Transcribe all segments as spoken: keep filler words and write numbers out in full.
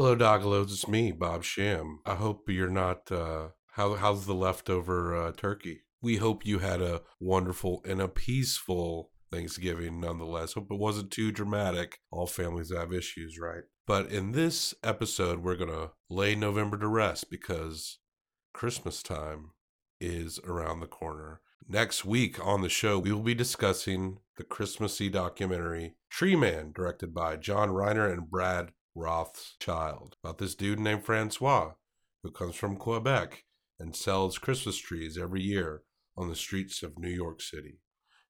Hello, Doggalos. It's me, Bob Sham. I hope you're not, uh, how, how's the leftover uh, turkey? We hope you had a wonderful and a peaceful Thanksgiving nonetheless. Hope it wasn't too dramatic. All families have issues, right? But in this episode, we're going to lay November to rest because Christmas time is around the corner. Next week on the show, we will be discussing the Christmassy documentary Tree Man, directed by John Reiner and Brad Rothschild, about this dude named Francois, who comes from Quebec and sells Christmas trees every year on the streets of New York City.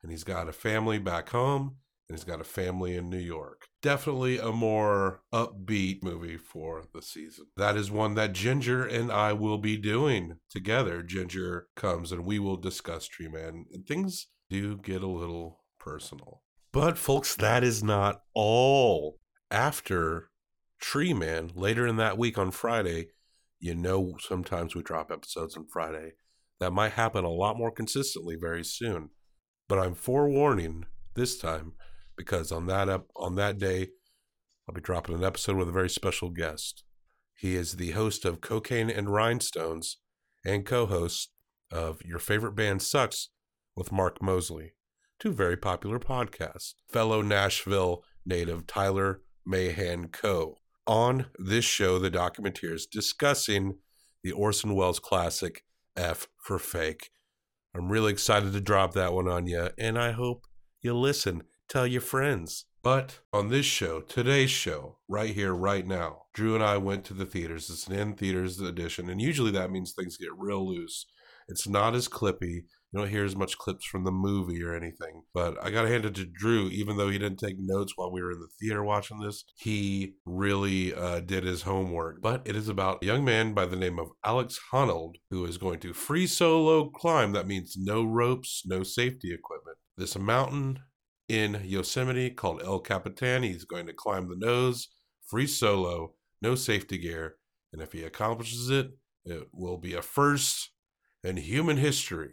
And he's got a family back home, and he's got a family in New York. Definitely a more upbeat movie for the season. That is one that Ginger and I will be doing together. Ginger comes, and we will discuss Tree Man. And things do get a little personal. But, folks, that is not all. After Tree Man, later in that week on Friday, you know sometimes we drop episodes on Friday. That might happen a lot more consistently very soon. But I'm forewarning this time because on that up on that day, I'll be dropping an episode with a very special guest. He is the host of Cocaine and Rhinestones and co-host of Your Favorite Band Sucks with Mark Mosley, two very popular podcasts. Fellow Nashville native Tyler Mahan Coe. On this show, the Documenteers discussing the Orson Welles classic F for Fake. I'm really excited to drop that one on you, and I hope you listen. Tell your friends. But on this show, today's show, right here, right now, Drew and I went to the theaters. It's an in-theaters edition, and usually that means things get real loose. It's not as clippy. You don't hear as much clips from the movie or anything. But I got to hand it to Drew, even though he didn't take notes while we were in the theater watching this. He really uh, did his homework. But it is about a young man by the name of Alex Honnold, who is going to free solo climb. That means no ropes, no safety equipment. This mountain in Yosemite called El Capitan. He's going to climb the nose, free solo, no safety gear. And if he accomplishes it, it will be a first in human history.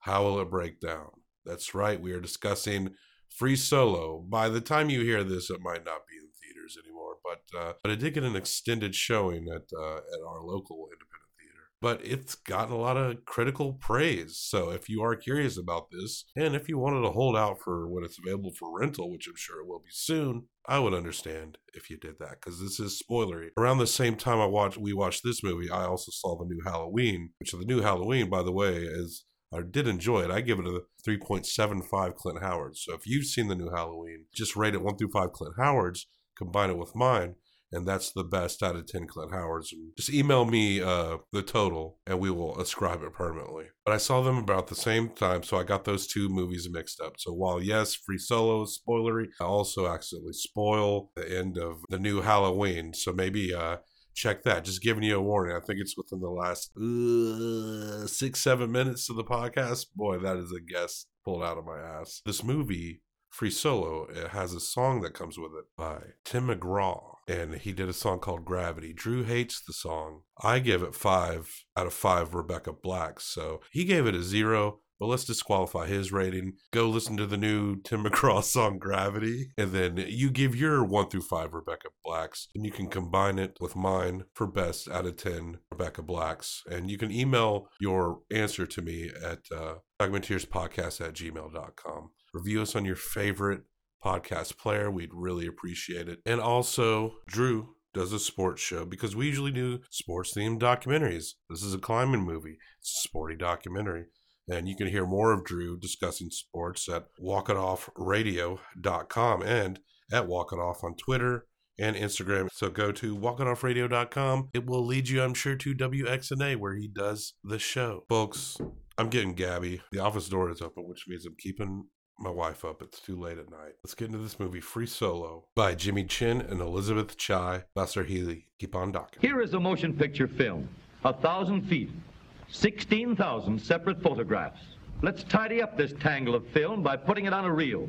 How will it break down? That's right. We are discussing Free Solo. By the time you hear this, it might not be in theaters anymore, but uh, but I did get an extended showing at uh, at our local independent theater. But it's gotten a lot of critical praise. So if you are curious about this, and if you wanted to hold out for when it's available for rental, which I'm sure it will be soon, I would understand if you did that because this is spoilery. Around the same time I watched, we watched this movie, I also saw the new Halloween, which the new Halloween, by the way, is. I did enjoy it. I give it a three point seven five Clint Howard. So if you've seen the new Halloween, just rate it one through five Clint Howards, combine it with mine, and that's the best out of ten Clint Howards. And just email me uh, the total, and we will ascribe it permanently. But I saw them about the same time, so I got those two movies mixed up. So while, yes, Free Solo is spoilery, I also accidentally spoil the end of the new Halloween. So maybe... Uh, Check that. Just giving you a warning. I think it's within the last uh, six, seven minutes of the podcast. Boy, that is a guess pulled out of my ass. This movie, Free Solo, it has a song that comes with it by Tim McGraw. And he did a song called Gravity. Drew hates the song. I give it five out of five Rebecca Black. So he gave it a zero. But let's disqualify his rating. Go listen to the new Tim McGraw song, Gravity. And then you give your one through five Rebecca Blacks. And you can combine it with mine for best out of ten Rebecca Blacks. And you can email your answer to me at uh, documenteerspodcast at gmail dot com. Review us on your favorite podcast player. We'd really appreciate it. And also, Drew does a sports show because we usually do sports-themed documentaries. This is a climbing movie. It's a sporty documentary. And you can hear more of Drew discussing sports at walk it off radio dot com and at WalkItOff on Twitter and Instagram. So go to walk it off radio dot com. It will lead you, I'm sure, to W X N A where he does the show. Folks, I'm getting gabby. The office door is open, which means I'm keeping my wife up. It's too late at night. Let's get into this movie, Free Solo, by Jimmy Chin and Elizabeth Chai Vasarhelyi. Keep on docking. Here is a motion picture film, a thousand feet. sixteen thousand separate photographs. Let's tidy up this tangle of film by putting it on a reel.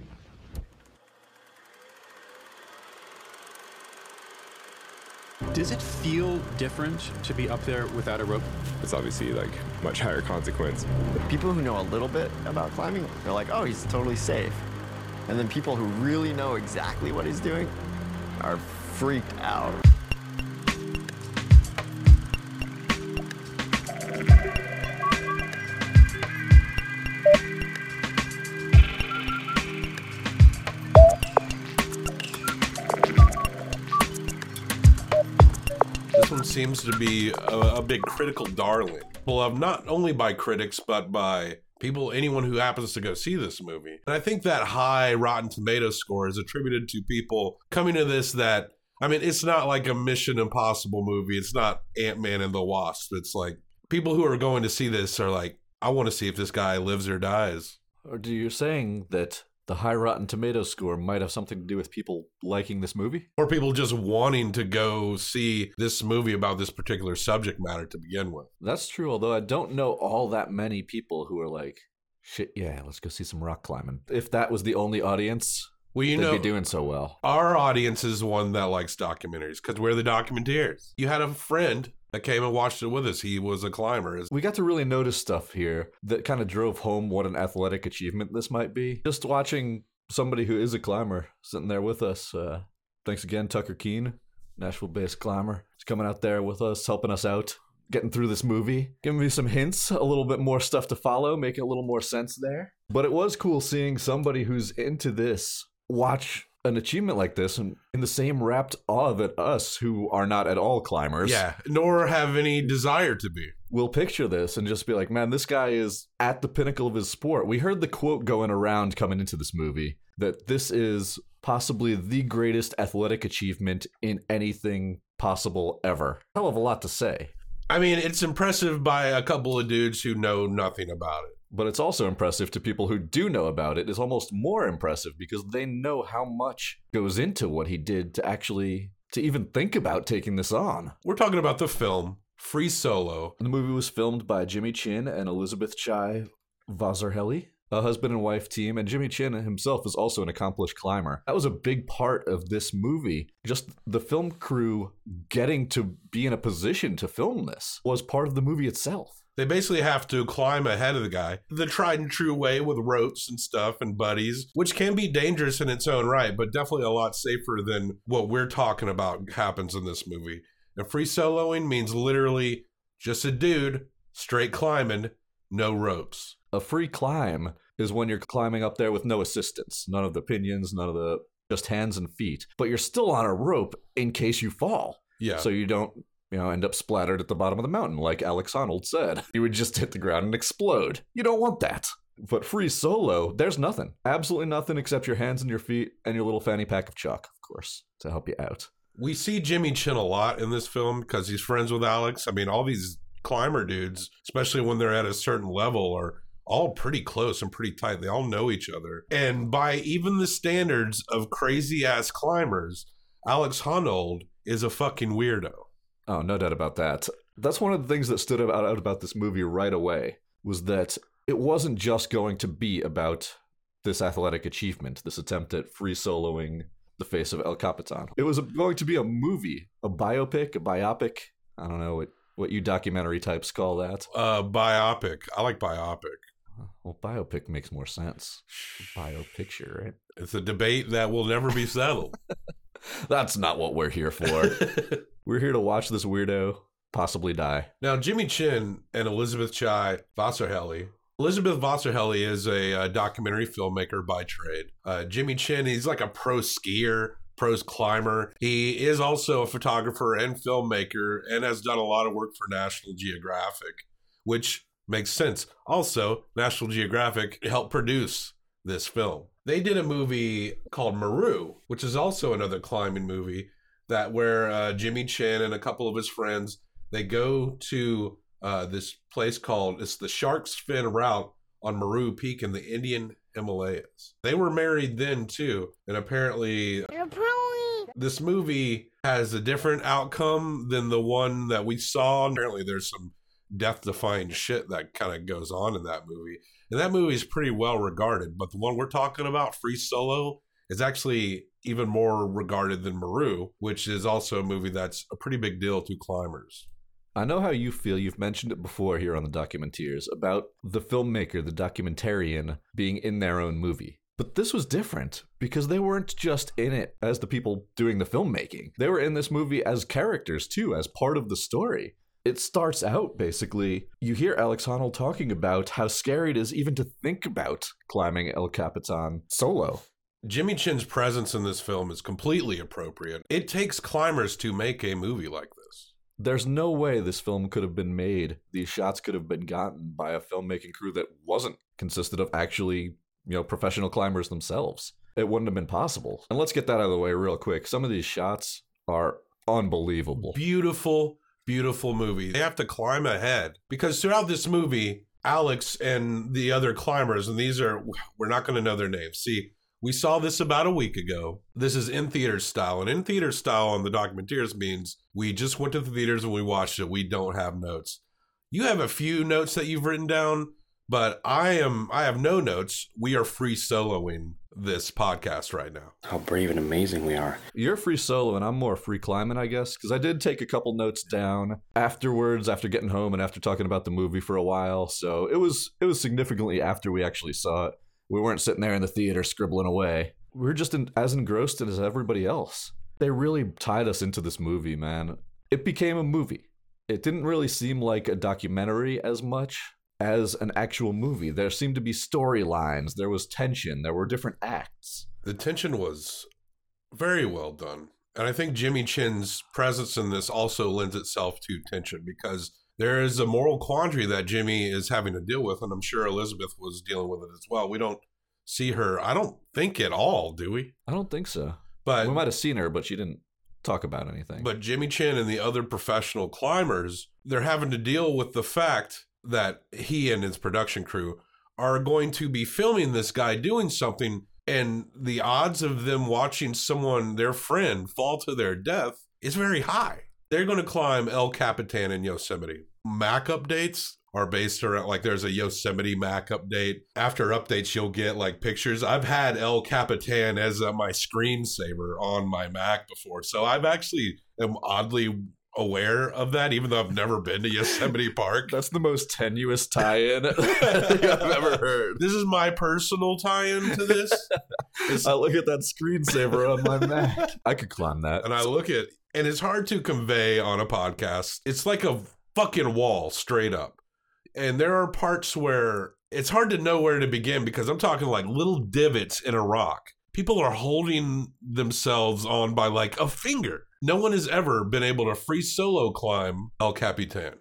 Does it feel different to be up there without a rope? It's obviously like much higher consequence. People who know a little bit about climbing, they're like, oh, he's totally safe. And then people who really know exactly what he's doing are freaked out. Western seems to be a, a big critical darling, beloved not only by critics, but by people, anyone who happens to go see this movie. And I think that high Rotten Tomatoes score is attributed to people coming to this that, I mean, it's not like a Mission Impossible movie. It's not Ant-Man and the Wasp. It's like people who are going to see this are like, I want to see if this guy lives or dies. Or do you saying that the high Rotten Tomatoes score might have something to do with people liking this movie? Or people just wanting to go see this movie about this particular subject matter to begin with. That's true, although I don't know all that many people who are like, shit, yeah, let's go see some rock climbing. If that was the only audience, well, you they'd know, be doing so well. Our audience is one that likes documentaries, because we're the Documenteers. You had a friend that came and watched it with us. He was a climber. We got to really notice stuff here that kind of drove home what an athletic achievement this might be. Just watching somebody who is a climber sitting there with us. Uh, thanks again, Tucker Keene, Nashville-based climber. He's coming out there with us, helping us out, getting through this movie, giving me some hints, a little bit more stuff to follow, making a little more sense there. But it was cool seeing somebody who's into this watch an achievement like this and in the same rapt awe that us, who are not at all climbers. Yeah, nor have any desire to be. We'll picture this and just be like, man, this guy is at the pinnacle of his sport. We heard the quote going around coming into this movie that this is possibly the greatest athletic achievement in anything possible ever. Hell of a lot to say. I mean, it's impressive by a couple of dudes who know nothing about it. But it's also impressive to people who do know about it. It's almost more impressive because they know how much goes into what he did to actually, to even think about taking this on. We're talking about the film, Free Solo. The movie was filmed by Jimmy Chin and Elizabeth Chai Vasarhelyi, a husband and wife team. And Jimmy Chin himself is also an accomplished climber. That was a big part of this movie. Just the film crew getting to be in a position to film this was part of the movie itself. They basically have to climb ahead of the guy, the tried and true way with ropes and stuff and buddies, which can be dangerous in its own right, but definitely a lot safer than what we're talking about happens in this movie. And free soloing means literally just a dude straight climbing, no ropes. A free climb is when you're climbing up there with no assistance, none of the pinions, none of the just hands and feet, but you're still on a rope in case you fall. Yeah. So you don't, you know, end up splattered at the bottom of the mountain, like Alex Honnold said. You would just hit the ground and explode. You don't want that. But free solo, there's nothing. Absolutely nothing except your hands and your feet and your little fanny pack of chalk, of course, to help you out. We see Jimmy Chin a lot in this film because he's friends with Alex. I mean, all these climber dudes, especially when they're at a certain level, are all pretty close and pretty tight. They all know each other. And by even the standards of crazy-ass climbers, Alex Honnold is a fucking weirdo. Oh, no doubt about that. That's one of the things that stood out about this movie right away, was that it wasn't just going to be about this athletic achievement, this attempt at free soloing the face of El Capitan. It was going to be a movie, a biopic, a biopic. I don't know what, what you documentary types call that. Uh, biopic. I like biopic. Well, biopic makes more sense. Biopicture, right? It's a debate that will never be settled. That's not what we're here for. We're here to watch this weirdo possibly die. Now, Jimmy Chin and Elizabeth Chai Vasarhelyi. Elizabeth Vasarhelyi is a uh, documentary filmmaker by trade. Uh, Jimmy Chin, he's like a pro skier, pro climber. He is also a photographer and filmmaker and has done a lot of work for National Geographic, which makes sense. Also, National Geographic helped produce this film. They did a movie called Maru, which is also another climbing movie, that where uh, Jimmy Chin and a couple of his friends, they go to uh, this place called, it's the Shark's Fin Route on Maru Peak in the Indian Himalayas. They were married then too, and apparently this movie has a different outcome than the one that we saw. Apparently there's some death-defying shit that kind of goes on in that movie. And that movie is pretty well regarded, but the one we're talking about, Free Solo, is actually even more regarded than Maru, which is also a movie that's a pretty big deal to climbers. I know how you feel. You've mentioned it before here on the Documenteers about the filmmaker, the documentarian, being in their own movie. But this was different because they weren't just in it as the people doing the filmmaking. They were in this movie as characters too, as part of the story. It starts out, basically, you hear Alex Honnold talking about how scary it is even to think about climbing El Capitan solo. Jimmy Chin's presence in this film is completely appropriate. It takes climbers to make a movie like this. There's no way this film could have been made. These shots could have been gotten by a filmmaking crew that wasn't consisted of actually, you know, professional climbers themselves. It wouldn't have been possible. And let's get that out of the way real quick. Some of these shots are unbelievable. Beautiful, beautiful movie. They have to climb ahead because throughout this movie, Alex and the other climbers, and these are, we're not going to know their names. See, we saw this about a week ago. This is in theater style. And in theater style on the Documenteers means we just went to the theaters and we watched it. We don't have notes. You have a few notes that you've written down, but I am I have no notes. We are free soloing this podcast right now. How brave and amazing we are. You're free soloing. I'm more free climbing, I guess, because I did take a couple notes down afterwards, after getting home and after talking about the movie for a while. So it was it was significantly after we actually saw it. We weren't sitting there in the theater scribbling away. We were just in, as engrossed as everybody else. They really tied us into this movie, man. It became a movie. It didn't really seem like a documentary as much as an actual movie. There seemed to be storylines. There was tension. There were different acts. The tension was very well done. And I think Jimmy Chin's presence in this also lends itself to tension because there is a moral quandary that Jimmy is having to deal with, and I'm sure Elizabeth was dealing with it as well. We don't see her, I don't think at all, do we? I don't think so. But we might have seen her, but she didn't talk about anything. But Jimmy Chin and the other professional climbers, they're having to deal with the fact that he and his production crew are going to be filming this guy doing something, and the odds of them watching someone, their friend, fall to their death is very high. They're going to climb El Capitan in Yosemite. Mac updates are based around, like there's a Yosemite Mac update. After updates, you'll get like pictures. I've had El Capitan as uh, my screensaver on my Mac before. So I've actually am oddly aware of that, even though I've never been to Yosemite Park. That's the most tenuous tie-in I've ever heard. This is my personal tie-in to this. I look at that screensaver on my Mac. I could climb that. And I look at... And it's hard to convey on a podcast. It's like a fucking wall straight up. And there are parts where it's hard to know where to begin because I'm talking like little divots in a rock. People are holding themselves on by like a finger. No one has ever been able to free solo climb El Capitan.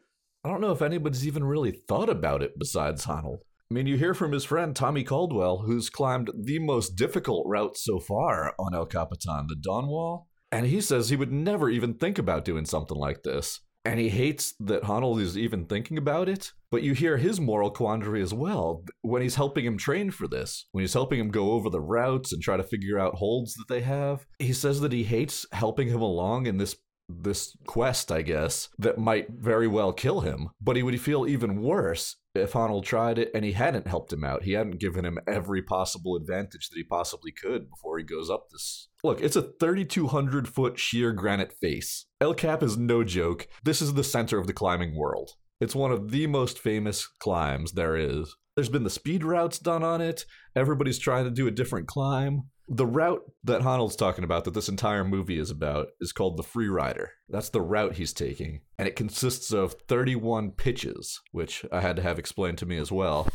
I don't know if anybody's even really thought about it besides Honnold. I mean, you hear from his friend Tommy Caldwell, who's climbed the most difficult route so far on El Capitan, the Dawn Wall. And he says he would never even think about doing something like this. And he hates that Honnold is even thinking about it. But you hear his moral quandary as well when he's helping him train for this. When he's helping him go over the routes and try to figure out holds that they have. He says that he hates helping him along in this this quest, I guess, that might very well kill him. But he would feel even worse if Honnold tried it and he hadn't helped him out. He hadn't given him every possible advantage that he possibly could before he goes up this. Look, it's a three thousand two hundred foot sheer granite face. El Cap is no joke. This is the center of the climbing world. It's one of the most famous climbs there is. There's been the speed routes done on it. Everybody's trying to do a different climb. The route that Honnold's talking about, that this entire movie is about, is called the Free Rider. That's the route he's taking, and it consists of thirty-one pitches, which I had to have explained to me as well,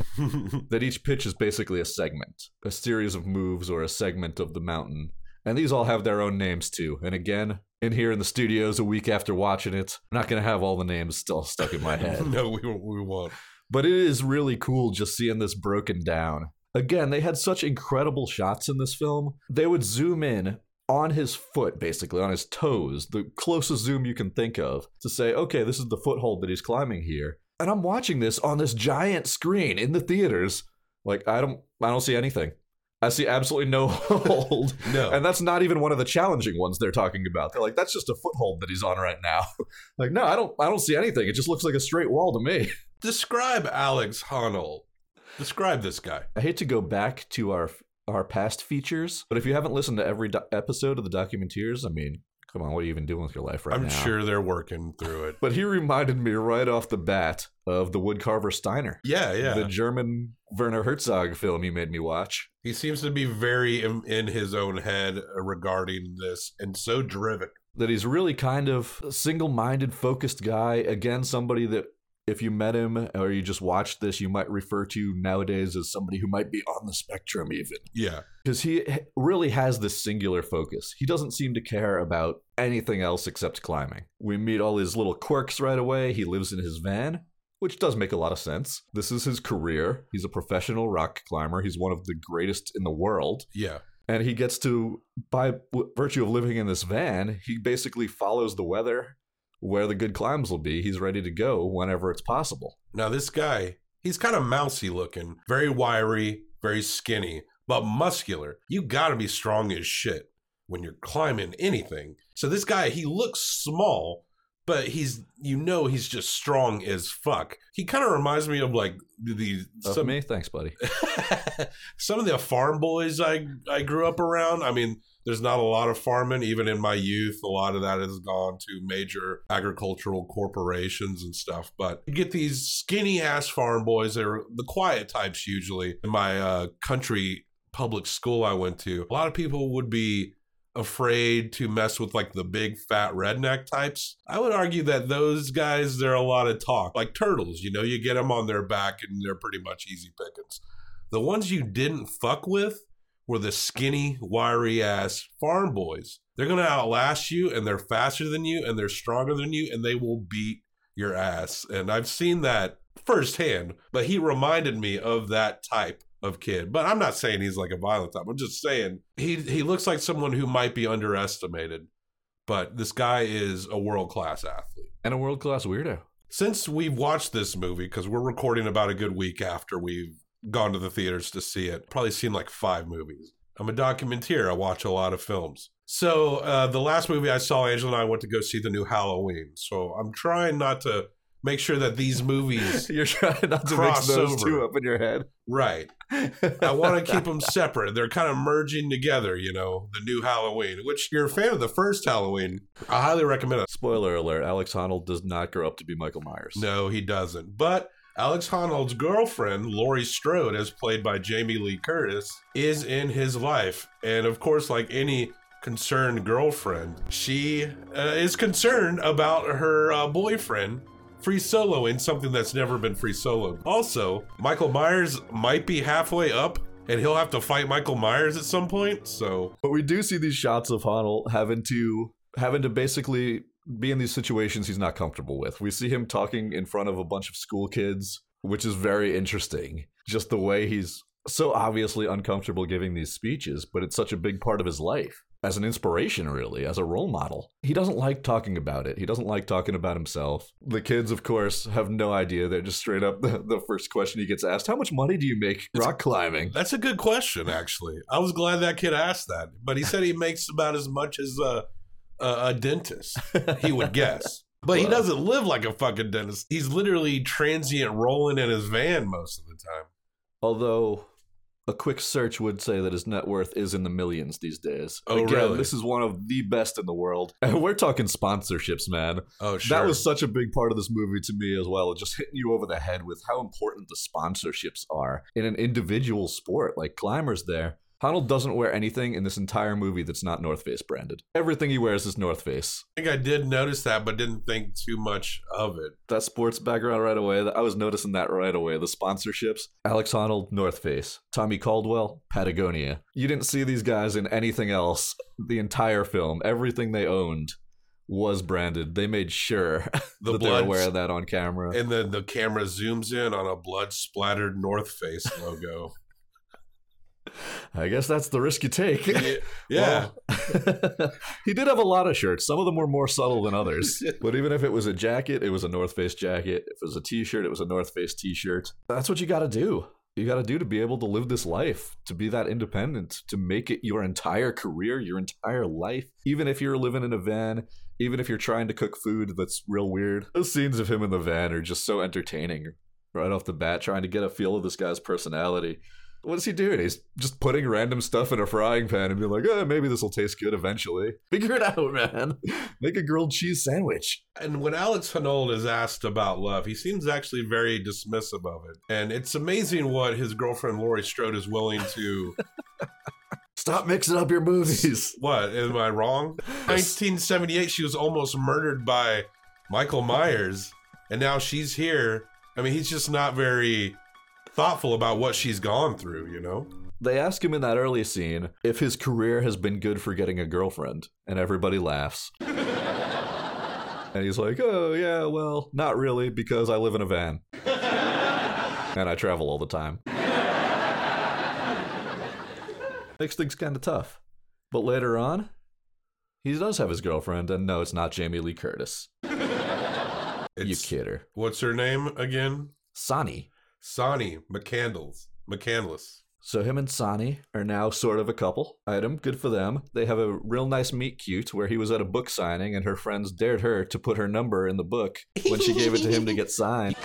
that each pitch is basically a segment, a series of moves or a segment of the mountain. And these all have their own names, too. And again, in here in the studios a week after watching it, I'm not going to have all the names still stuck in my head. No, we, we won't. But it is really cool just seeing this broken down. Again, they had such incredible shots in this film. They would zoom in on his foot, basically, on his toes, the closest zoom you can think of, to say, okay, this is the foothold that he's climbing here. And I'm watching this on this giant screen in the theaters. Like, I don't, I don't see anything. I see absolutely no hold. No. And that's not even one of the challenging ones they're talking about. They're like, that's just a foothold that he's on right now. Like, no, I don't, I don't see anything. It just looks like a straight wall to me. Describe Alex Honnold. Describe this guy. I hate to go back to our our past features, but if you haven't listened to every do- episode of the Documenteers, I mean, come on, what are you even doing with your life right I'm now? I'm sure they're working through it. But he reminded me right off the bat of the woodcarver Steiner. Yeah, yeah. The German Werner Herzog film you made me watch. He seems to be very in, in his own head regarding this and so driven. That he's really kind of a single-minded, focused guy. Again, somebody that if you met him or you just watched this, you might refer to nowadays as somebody who might be on the spectrum even. Yeah. Because he really has this singular focus. He doesn't seem to care about anything else except climbing. We meet all his little quirks right away. He lives in his van, which does make a lot of sense. This is his career. He's a professional rock climber. He's one of the greatest in the world. Yeah. And he gets to, by virtue of living in this van, he basically follows the weather, where the good climbs will be. He's ready to go whenever it's possible. Now, this guy, he's kind of mousy looking, very wiry, very skinny, but muscular. You got to be strong as shit when you're climbing anything. So this guy, he looks small, but he's, you know, he's just strong as fuck. He kind of reminds me of like the... Of some, me? Thanks, buddy. Some of the farm boys I, I grew up around. I mean, there's not a lot of farming, even in my youth. A lot of that has gone to major agricultural corporations and stuff. But you get these skinny ass farm boys. They're the quiet types usually. In my uh, country public school I went to, a lot of people would be afraid to mess with like the big fat redneck types. I would argue that those guys, they're a lot of talk, like turtles. You know, you get them on their back and they're pretty much easy pickings. The ones you didn't fuck with were the skinny, wiry-ass farm boys. They're going to outlast you, and they're faster than you, and they're stronger than you, and they will beat your ass. And I've seen that firsthand, but he reminded me of that type of kid. But I'm not saying he's like a violent type. I'm just saying he, he looks like someone who might be underestimated, but this guy is a world-class athlete. And a world-class weirdo. Since we've watched this movie, because we're recording about a good week after we've gone to the theaters to see it. Probably seen like five movies. I'm a documenteer. I watch a lot of films. So uh, the last movie I saw, Angela and I went to go see the new Halloween. So I'm trying not to make sure that these movies You're trying not to mix those over. Two up in your head. Right. I want to keep them separate. They're kind of merging together, you know, the new Halloween, which you're a fan of the first Halloween. I highly recommend it. Spoiler alert, Alex Honnold does not grow up to be Michael Myers. No, he doesn't. But Alex Honnold's girlfriend, Laurie Strode, as played by Jamie Lee Curtis, is in his life. And of course, like any concerned girlfriend, she uh, is concerned about her uh, boyfriend, Free Solo, in something that's never been Free Solo. Also, Michael Myers might be halfway up, and he'll have to fight Michael Myers at some point, so... But we do see these shots of Honnold having to, having to basically... be in these situations he's not comfortable with. We see him talking in front of a bunch of school kids, which is very interesting. Just the way he's so obviously uncomfortable giving these speeches, but it's such a big part of his life. As an inspiration, really, as a role model. He doesn't like talking about it. He doesn't like talking about himself. The kids, of course, have no idea. They're just straight up the, the first question he gets asked, how much money do you make it's, rock climbing? That's a good question, actually. I was glad that kid asked that, but he said he makes about as much as... Uh, Uh, a dentist, he would guess. But he doesn't live like a fucking dentist. He's literally transient rolling in his van most of the time. Although a quick search would say that his net worth is in the millions these days. Oh, again, really? This is one of the best in the world. And we're talking sponsorships, man. Oh, sure. That was such a big part of this movie to me as well. Just hitting you over the head with how important the sponsorships are in an individual sport. Like climbers there. Honnold doesn't wear anything in this entire movie that's not North Face branded. Everything he wears is North Face. I think I did notice that, but didn't think too much of it. That sports background right away, I was noticing that right away. The sponsorships, Alex Honnold, North Face. Tommy Caldwell, Patagonia. You didn't see these guys in anything else the entire film. Everything they owned was branded. They made sure the that they were aware of that on camera. And then the camera zooms in on a blood-splattered North Face logo. I guess that's the risk you take. Yeah. Well, he did have a lot of shirts. Some of them were more subtle than others. But even if it was a jacket, it was a North Face jacket. If it was a t-shirt, it was a North Face t-shirt. That's what you got to do. You got to do to be able to live this life, to be that independent, to make it your entire career, your entire life. Even if you're living in a van, even if you're trying to cook food that's real weird. Those scenes of him in the van are just so entertaining. Right off the bat, trying to get a feel of this guy's personality. What's he doing? He's just putting random stuff in a frying pan and be like, oh, maybe this will taste good eventually. Figure it out, man. Make a grilled cheese sandwich. And when Alex Honnold is asked about love, he seems actually very dismissive of it. And it's amazing what his girlfriend, Laurie Strode, is willing to... Stop mixing up your movies. What? Am I wrong? nineteen seventy-eight, she was almost murdered by Michael Myers. and now she's here. I mean, he's just not very thoughtful about what she's gone through, you know? They ask him in that early scene if his career has been good for getting a girlfriend, and everybody laughs. And he's like, oh, yeah, well, not really, because I live in a van. And I travel all the time. Makes things kind of tough. But later on, he does have his girlfriend, and no, it's not Jamie Lee Curtis. It's, you kid her. What's her name again? Sanni. Sanni McCandless. McCandless. So him and Sanni are now sort of a couple item. Good for them. They have a real nice meet cute where he was at a book signing and her friends dared her to put her number in the book when she gave it to him to get signed.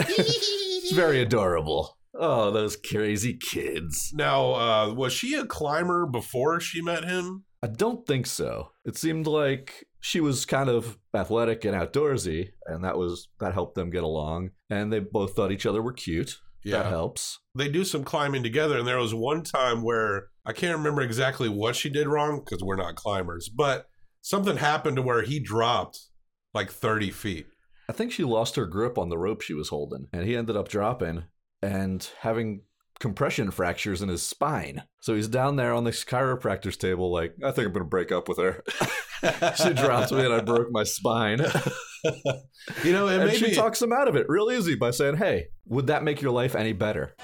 It's very adorable. Oh, those crazy kids. Now, uh, was she a climber before she met him? I don't think so. It seemed like she was kind of athletic and outdoorsy, and that was that helped them get along. And they both thought each other were cute. Yeah. That helps. They do some climbing together, and there was one time where I can't remember exactly what she did wrong, because we're not climbers, but something happened to where he dropped like thirty feet. I think she lost her grip on the rope she was holding, and he ended up dropping and having compression fractures in his spine. So he's down there on this chiropractor's table like, I think I'm going to break up with her. She dropped me and I broke my spine. You know, it and maybe... she talks him out of it real easy by saying, hey, would that make your life any better?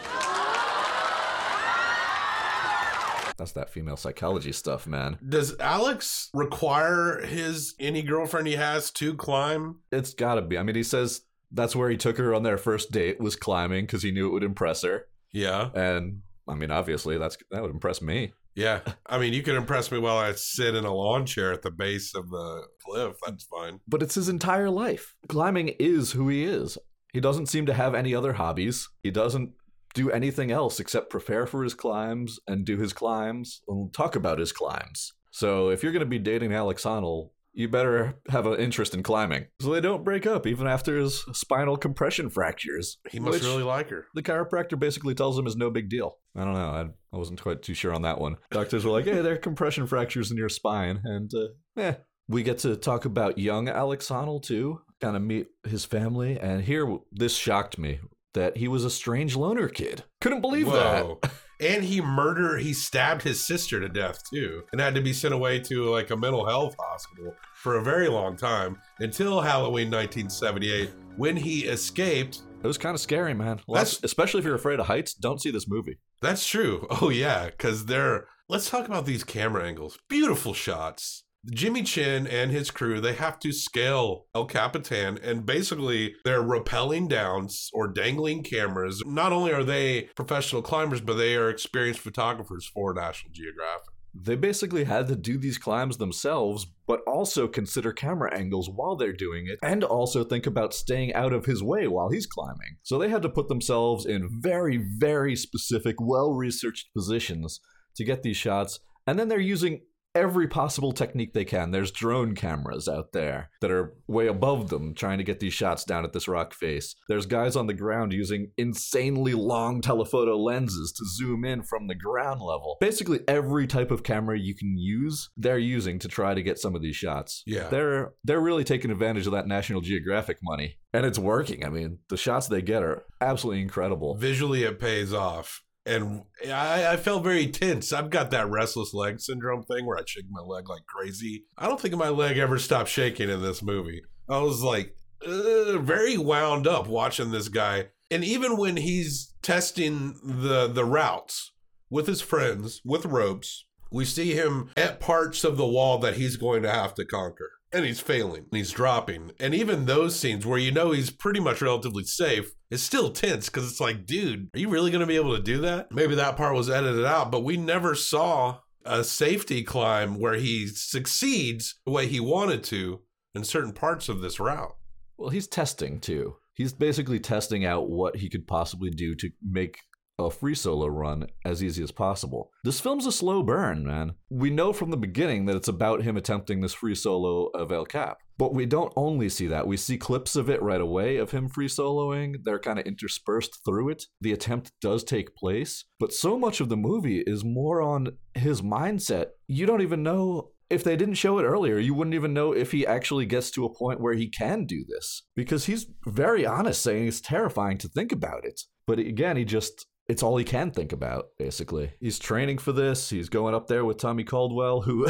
That's that female psychology stuff, man. Does Alex require his any girlfriend he has to climb? It's got to be. I mean, he says that's where he took her on their first date, was climbing, because he knew it would impress her. Yeah. And I mean, obviously that's that would impress me. Yeah. I mean, you can impress me while I sit in a lawn chair at the base of the cliff. That's fine. But it's his entire life. Climbing is who he is. He doesn't seem to have any other hobbies. He doesn't do anything else except prepare for his climbs and do his climbs and talk about his climbs. So if you're going to be dating Alex Honnold, you better have an interest in climbing. So they don't break up even after his spinal compression fractures. He must really like her. The chiropractor basically tells him is no big deal. I don't know. I, I wasn't quite too sure on that one. Doctors were like, hey, there are compression fractures in your spine. And uh, eh. We get to talk about young Alex Honnold too. Kind of meet his family. And here, this shocked me that he was a strange loner kid. Couldn't believe Whoa. that. And he murdered, he stabbed his sister to death too, and had to be sent away to like a mental health hospital for a very long time until Halloween nineteen seventy-eight, when he escaped. It was kind of scary, man. Lots, especially if you're afraid of heights, don't see this movie. That's true. Oh yeah, because they're, let's talk about these camera angles. Beautiful shots. Jimmy Chin and his crew, they have to scale El Capitan, and basically they're rappelling down or dangling cameras. Not only are they professional climbers, but they are experienced photographers for National Geographic. They basically had to do these climbs themselves, but also consider camera angles while they're doing it, and also think about staying out of his way while he's climbing. So they had to put themselves in very, very specific, well-researched positions to get these shots, and then they're using every possible technique they can. There's drone cameras out there that are way above them trying to get these shots down at this rock face. There's guys on the ground using insanely long telephoto lenses to zoom in from the ground level. Basically every type of camera you can use, they're using to try to get some of these shots. Yeah. They're they're really taking advantage of that National Geographic money. And it's working. I mean, the shots they get are absolutely incredible. Visually it pays off. And I, I felt very tense. I've got that restless leg syndrome thing where I shake my leg like crazy. I don't think my leg ever stopped shaking in this movie. I was like, uh, very wound up watching this guy. And even when he's testing the, the routes with his friends, with ropes, we see him at parts of the wall that he's going to have to conquer. And he's failing. And he's dropping. And even those scenes where you know he's pretty much relatively safe, it's still tense because it's like, dude, are you really going to be able to do that? Maybe that part was edited out, but we never saw a safety climb where he succeeds the way he wanted to in certain parts of this route. Well, he's testing too. He's basically testing out what he could possibly do to make a free solo run as easy as possible. This film's a slow burn, man. We know from the beginning that it's about him attempting this free solo of El Cap. But we don't only see that. We see clips of it right away of him free soloing. They're kind of interspersed through it. The attempt does take place, but so much of the movie is more on his mindset. You don't even know if they didn't show it earlier, you wouldn't even know if he actually gets to a point where he can do this, because he's very honest saying it's terrifying to think about it. But again, he just, it's all he can think about, basically. He's training for this. He's going up there with Tommy Caldwell, who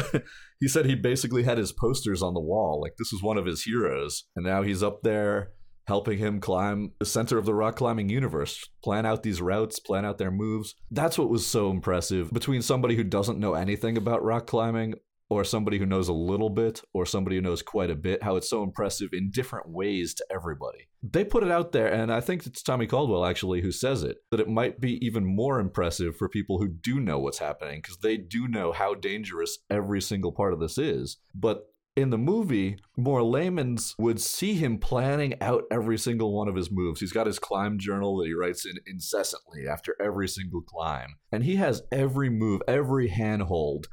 he said he basically had his posters on the wall. Like, this was one of his heroes. And now he's up there helping him climb the center of the rock climbing universe, plan out these routes, plan out their moves. That's what was so impressive between somebody who doesn't know anything about rock climbing or somebody who knows a little bit or somebody who knows quite a bit, how it's so impressive in different ways to everybody. They put it out there, and I think it's Tommy Caldwell actually who says it, that it might be even more impressive for people who do know what's happening because they do know how dangerous every single part of this is. But in the movie, more laymans would see him planning out every single one of his moves. He's got his climb journal that he writes in incessantly after every single climb. And he has every move, every handhold,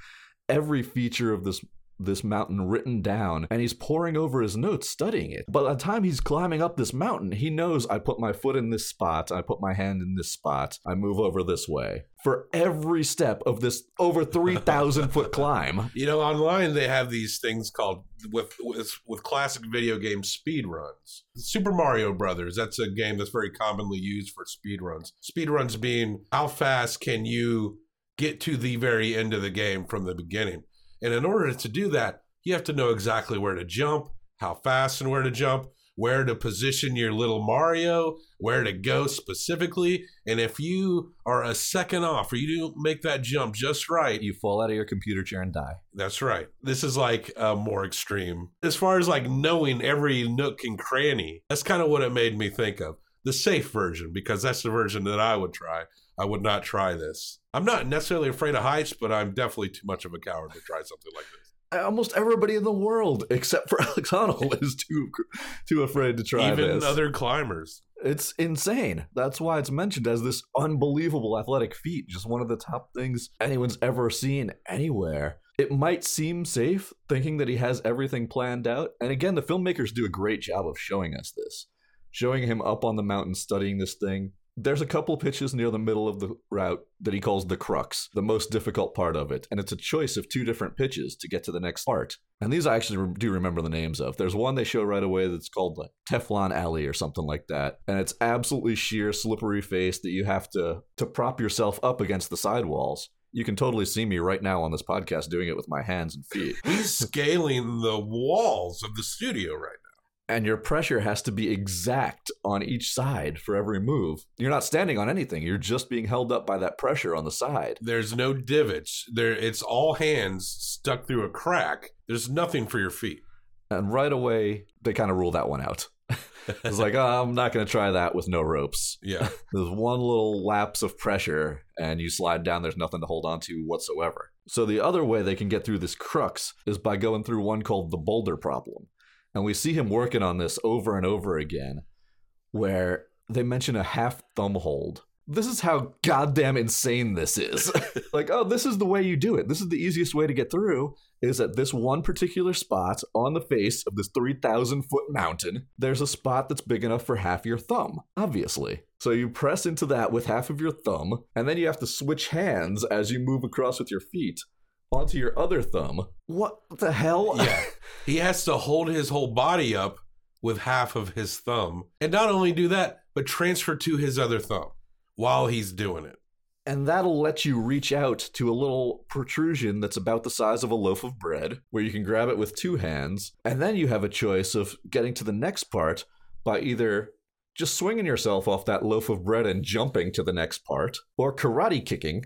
every feature of this this mountain written down, and he's poring over his notes, studying it. By the time he's climbing up this mountain, he knows, I put my foot in this spot, I put my hand in this spot, I move over this way. For every step of this over three thousand foot climb. You know, online they have these things called, with, with with classic video game speed runs. Super Mario Brothers, that's a game that's very commonly used for speed runs. Speed runs being, how fast can you get to the very end of the game from the beginning? And in order to do that, you have to know exactly where to jump, how fast and where to jump, where to position your little Mario, where to go specifically. And if you are a second off or you don't make that jump just right, you fall out of your computer chair and die. That's right. This is like uh, more extreme. As far as like knowing every nook and cranny, that's kind of what it made me think of. The safe version, because that's the version that I would try. I would not try this. I'm not necessarily afraid of heights, but I'm definitely too much of a coward to try something like this. Almost everybody in the world, except for Alex Honnold, is too too afraid to try Even this. Even other climbers. It's insane. That's why it's mentioned as this unbelievable athletic feat, just one of the top things anyone's ever seen anywhere. It might seem safe, thinking that he has everything planned out. And again, the filmmakers do a great job of showing us this, showing him up on the mountain studying this thing. There's a couple pitches near the middle of the route that he calls the crux, the most difficult part of it. And it's a choice of two different pitches to get to the next part. And these I actually do remember the names of. There's one they show right away that's called like Teflon Alley or something like that. And it's absolutely sheer, slippery face that you have to, to prop yourself up against the sidewalls. You can totally see me right now on this podcast doing it with my hands and feet. He's scaling the walls of the studio right now. And your pressure has to be exact on each side for every move. You're not standing on anything. You're just being held up by that pressure on the side. There's no divots. There, it's all hands stuck through a crack. There's nothing for your feet. And right away, they kind of rule that one out. It's like, oh, I'm not going to try that with no ropes. Yeah. There's one little lapse of pressure and you slide down. There's nothing to hold on to whatsoever. So the other way they can get through this crux is by going through one called the Boulder Problem. And we see him working on this over and over again, where they mention a half thumb hold. This is how goddamn insane this is. Like, oh, this is the way you do it. This is the easiest way to get through, is at this one particular spot on the face of this three thousand foot mountain, there's a spot that's big enough for half your thumb, obviously. So you press into that with half of your thumb, and then you have to switch hands as you move across with your feet onto your other thumb. What the hell? Yeah. He has to hold his whole body up with half of his thumb. And not only do that, but transfer to his other thumb while he's doing it. And that'll let you reach out to a little protrusion that's about the size of a loaf of bread, where you can grab it with two hands. And then you have a choice of getting to the next part by either just swinging yourself off that loaf of bread and jumping to the next part, or karate kicking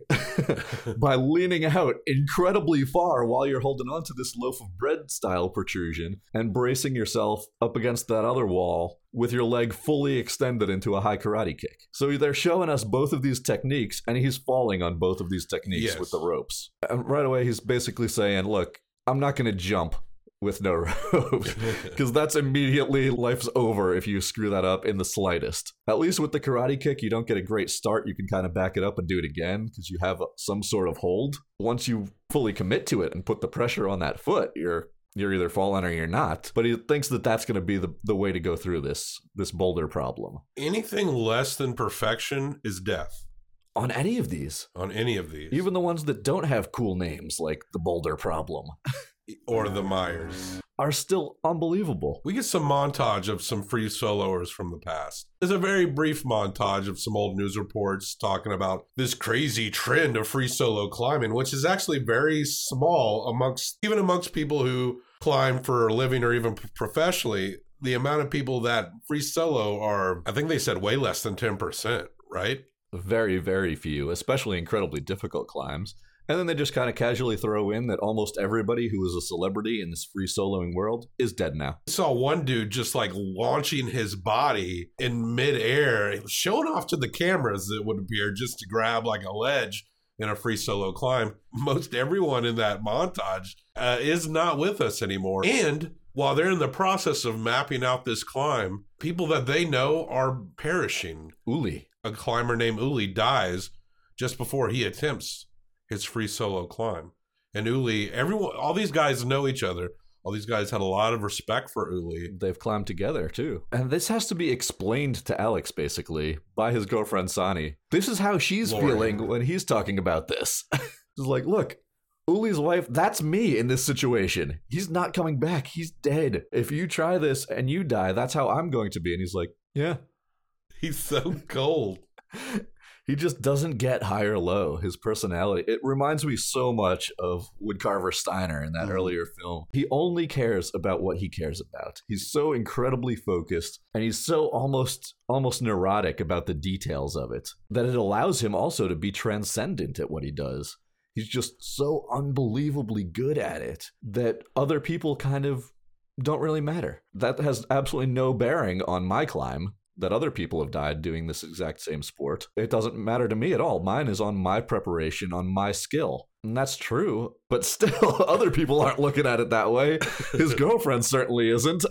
by leaning out incredibly far while you're holding onto this loaf of bread style protrusion and bracing yourself up against that other wall with your leg fully extended into a high karate kick. So they're showing us both of these techniques, and he's falling on both of these techniques. Yes. With the ropes. And right away, he's basically saying, look, I'm not going to jump with no ropes, because that's immediately life's over if you screw that up in the slightest. At least with the karate kick, you don't get a great start. You can kind of back it up and do it again because you have some sort of hold. Once you fully commit to it and put the pressure on that foot, you're you're either falling or you're not. But he thinks that that's going to be the, the way to go through this this Boulder Problem. Anything less than perfection is death. On any of these. On any of these. Even the ones that don't have cool names like the Boulder Problem. or the Myers are still unbelievable. We get some montage of some free soloers from the past. There's a very brief montage of some old news reports talking about this crazy trend of free solo climbing, which is actually very small amongst, even amongst people who climb for a living or even professionally. The amount of people that free solo are, I think they said way less than ten percent, right? Very, very few, especially incredibly difficult climbs. And then they just kind of casually throw in that almost everybody who is a celebrity in this free soloing world is dead now. I saw one dude just like launching his body in midair, showing off to the cameras, it would appear, just to grab like a ledge in a free solo climb. Most everyone in that montage uh, is not with us anymore. And while they're in the process of mapping out this climb, people that they know are perishing. Uli. A climber named Uli dies just before he attempts his free solo climb. And Uli, everyone, all these guys know each other. All these guys had a lot of respect for Uli. They've climbed together, too. And this has to be explained to Alex, basically, by his girlfriend, Sanni. This is how she's Laurie. Feeling when he's talking about this. She's like, look, Uli's wife, that's me in this situation. He's not coming back. He's dead. If you try this and you die, that's how I'm going to be. And he's like, yeah. He's so cold. He just doesn't get high or low. His personality, it reminds me so much of Woodcarver Steiner in that mm. earlier film. He only cares about what he cares about. He's so incredibly focused, and he's so almost almost neurotic about the details of it that it allows him also to be transcendent at what he does. He's just so unbelievably good at it that other people kind of don't really matter. That has absolutely no bearing on my climb. That other people have died doing this exact same sport. It doesn't matter to me at all. Mine is on my preparation, on my skill. And that's true, but still, other people aren't looking at it that way. His girlfriend certainly isn't.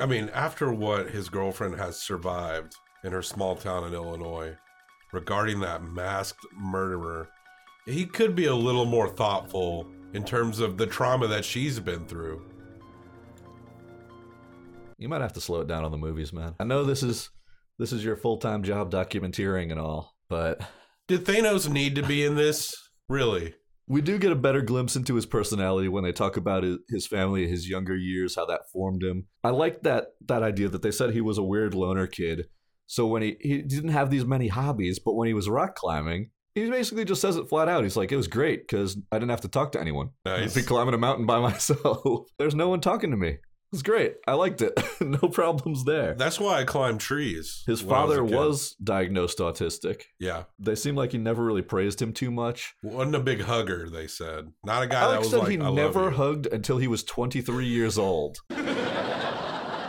I mean, after what his girlfriend has survived in her small town in Illinois, regarding that masked murderer, he could be a little more thoughtful in terms of the trauma that she's been through. You might have to slow it down on the movies, man. I know this is... This is your full-time job documenteering and all, but... Did Thanos need to be in this? Really? We do get a better glimpse into his personality when they talk about his family, his younger years, how that formed him. I like that that idea that they said he was a weird loner kid. So when he, he didn't have these many hobbies, but when he was rock climbing, he basically just says it flat out. He's like, it was great because I didn't have to talk to anyone. Nice. I'd be climbing a mountain by myself. There's no one talking to me. It's great. I liked it. No problems there. That's why I climbed trees. His father was, was diagnosed autistic. Yeah. They seem like he never really praised him too much. Wasn't a big hugger, they said. Not a guy Alex that was like, I love you. He never hugged until he was twenty-three years old.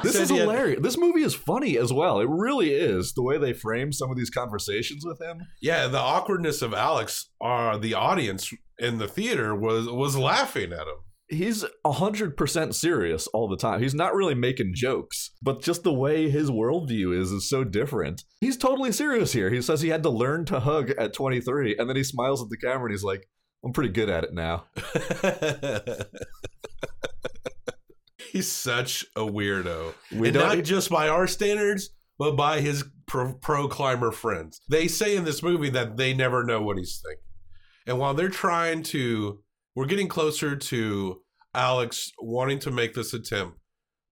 This is hilarious. Had... This movie is funny as well. It really is. The way they frame some of these conversations with him. Yeah, the awkwardness of Alex, uh, the audience in the theater was was laughing at him. He's one hundred percent serious all the time. He's not really making jokes, but just the way his worldview is is so different. He's totally serious here. He says he had to learn to hug at twenty-three, and then he smiles at the camera and he's like, I'm pretty good at it now. He's such a weirdo. We and don't... not just by our standards, but by his pro- pro-climber friends. They say in this movie that they never know what he's thinking. And while they're trying to... We're getting closer to Alex wanting to make this attempt,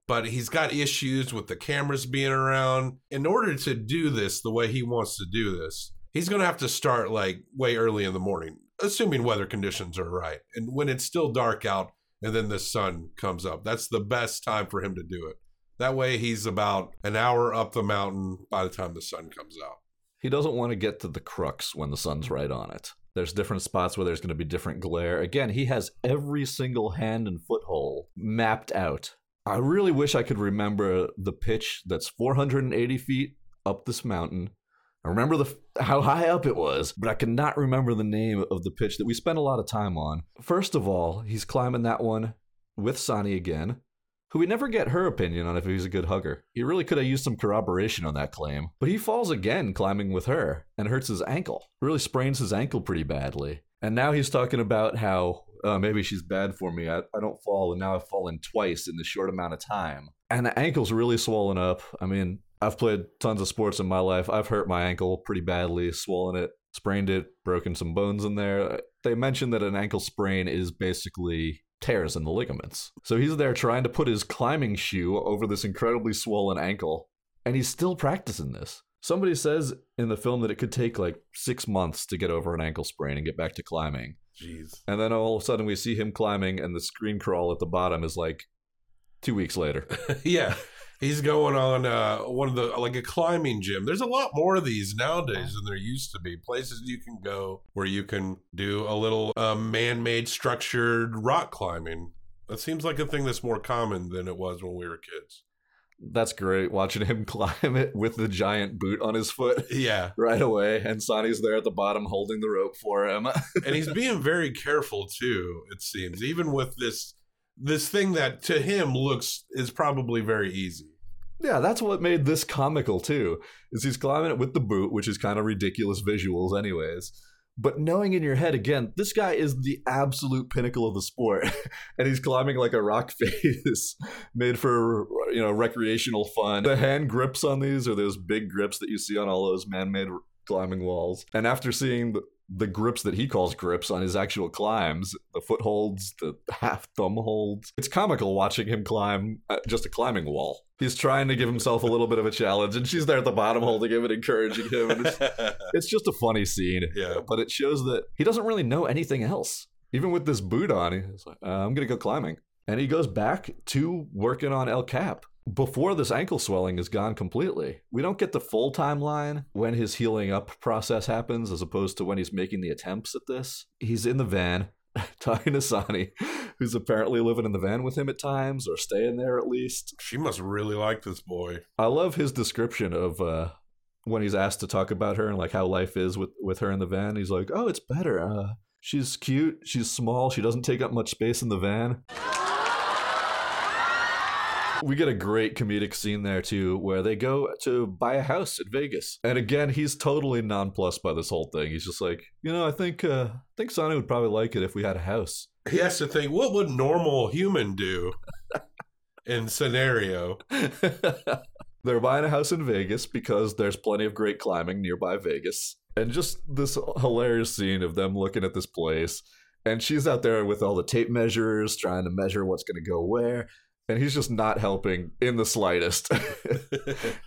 but he's got issues with the cameras being around. In order to do this the way he wants to do this, he's going to have to start like way early in the morning, assuming weather conditions are right. And when it's still dark out and then the sun comes up, that's the best time for him to do it. That way he's about an hour up the mountain by the time the sun comes out. He doesn't want to get to the crux when the sun's right on it. There's different spots where there's going to be different glare. Again, he has every single hand and foothold mapped out. I really wish I could remember the pitch that's four hundred eighty feet up this mountain. I remember the how high up it was, but I cannot remember the name of the pitch that we spent a lot of time on. First of all, he's climbing that one with Sanni again, who we never get her opinion on if he's a good hugger. He really could have used some corroboration on that claim. But he falls again climbing with her and hurts his ankle. Really sprains his ankle pretty badly. And now he's talking about how, uh, maybe she's bad for me. I, I don't fall, and now I've fallen twice in this short amount of time. And the ankle's really swollen up. I mean, I've played tons of sports in my life. I've hurt my ankle pretty badly, swollen it, sprained it, broken some bones in there. They mentioned that an ankle sprain is basically... tears in the ligaments. So he's there trying to put his climbing shoe over this incredibly swollen ankle, and he's still practicing this. Somebody says in the film that it could take like six months to get over an ankle sprain and get back to climbing. Jeez. And then all of a sudden we see him climbing, and the screen crawl at the bottom is like two weeks later. Yeah. He's going on uh, one of the, like a climbing gym. There's a lot more of these nowadays than there used to be. Places you can go where you can do a little uh, man-made structured rock climbing. That seems like a thing that's more common than it was when we were kids. That's great. Watching him climb it with the giant boot on his foot. Yeah. Right away. And Sonny's there at the bottom holding the rope for him. And he's being very careful too, it seems. Even with this, this thing that to him looks is probably very easy. Yeah, that's what made this comical, too, is he's climbing it with the boot, which is kind of ridiculous visuals anyways. But knowing in your head, again, this guy is the absolute pinnacle of the sport, and he's climbing like a rock face made for, you know, recreational fun. The hand grips on these are those big grips that you see on all those man-made climbing walls. And after seeing the, the grips that he calls grips on his actual climbs, the footholds, the half thumb holds, it's comical watching him climb just a climbing wall. He's trying to give himself a little bit of a challenge, and she's there at the bottom holding him and encouraging him. And it's, it's just a funny scene. Yeah. But it shows that he doesn't really know anything else. Even with this boot on, he's like, uh, I'm going to go climbing. And he goes back to working on El Cap before this ankle swelling is gone completely. We don't get the full timeline when his healing up process happens as opposed to when he's making the attempts at this. He's in the van talking to Sanni, who's apparently living in the van with him at times or staying there at least. She must really like this boy. I love his description of uh, when he's asked to talk about her and like how life is with, with her in the van. He's like, oh, it's better. Uh, she's cute. She's small. She doesn't take up much space in the van. We get a great comedic scene there, too, where they go to buy a house in Vegas. And again, he's totally nonplussed by this whole thing. He's just like, you know, I think uh, I think Sanni would probably like it if we had a house. He has to think, what would normal human do in scenario? They're buying a house in Vegas because there's plenty of great climbing nearby Vegas. And just this hilarious scene of them looking at this place. And she's out there with all the tape measures, trying to measure what's going to go where. And he's just not helping in the slightest.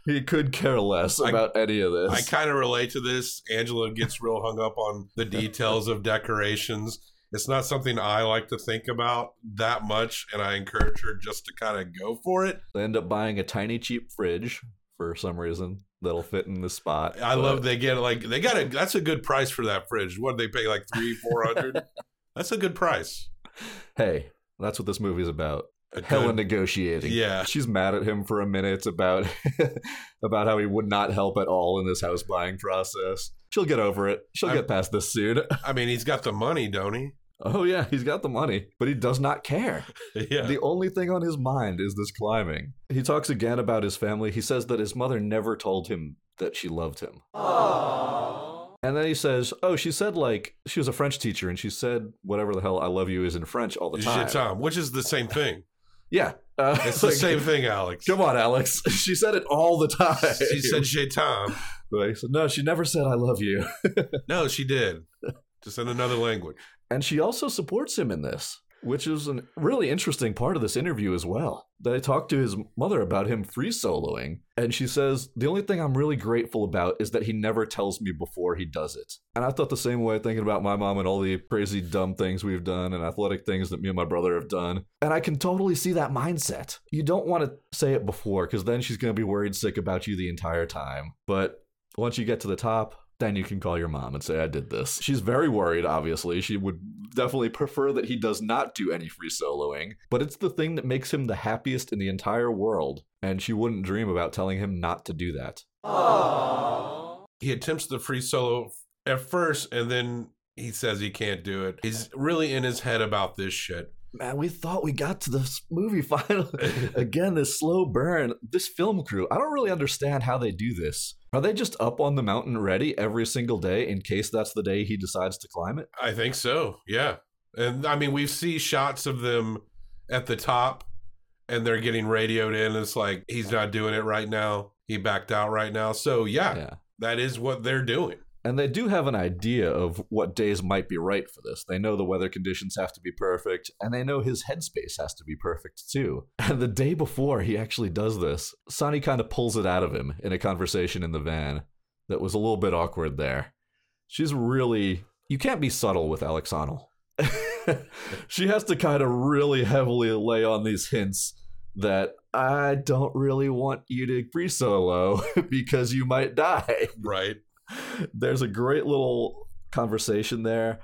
He could care less about I, any of this. I kind of relate to this. Angela gets real hung up on the details of decorations. It's not something I like to think about that much, and I encourage her just to kind of go for it. They end up buying a tiny, cheap fridge for some reason that'll fit in the spot. I but... love they get like they got a that's a good price for that fridge. What did they pay, like three, four hundred? That's a good price. Hey, that's what this movie's about. Hella negotiating. Yeah. She's mad at him for a minute about about how he would not help at all in this house buying process. She'll get over it. She'll I'm, get past this soon. I mean, he's got the money, don't he? Oh, yeah. He's got the money, but he does not care. Yeah. The only thing on his mind is this climbing. He talks again about his family. He says that his mother never told him that she loved him. Aww. And then he says, oh, she said, like, she was a French teacher, and she said, whatever the hell I love you is in French all the time. Tom, which is the same thing. Yeah. Uh, it's the like, same thing, Alex. Come on, Alex. She said it all the time. She said, je t'aime. Like, so, no, she never said, I love you. No, she did. Just in another language. And she also supports him in this, which is a really interesting part of this interview as well. They talked to his mother about him free soloing. And she says, the only thing I'm really grateful about is that he never tells me before he does it. And I thought the same way, thinking about my mom and all the crazy dumb things we've done and athletic things that me and my brother have done. And I can totally see that mindset. You don't want to say it before because then she's going to be worried sick about you the entire time. But once you get to the top, then you can call your mom and say, I did this. She's very worried, obviously. She would definitely prefer that he does not do any free soloing, but it's the thing that makes him the happiest in the entire world, and she wouldn't dream about telling him not to do that. Aww. He attempts the free solo at first, and then he says he can't do it. He's really in his head about this shit. Man, we thought we got to this movie finally. Again, this slow burn. This film crew, I don't really understand how they do this. Are they just up on the mountain ready every single day in case that's the day he decides to climb it? I think so, yeah. And, I mean, we see shots of them at the top, and they're getting radioed in. It's like, he's not doing it right now. He backed out right now. So, yeah, yeah. That is what they're doing. And they do have an idea of what days might be right for this. They know the weather conditions have to be perfect, and they know his headspace has to be perfect too. And the day before he actually does this, Sanni kind of pulls it out of him in a conversation in the van that was a little bit awkward there. She's really... You can't be subtle with Alex Honnold. She has to kind of really heavily lay on these hints that I don't really want you to free solo because you might die. Right. There's a great little conversation there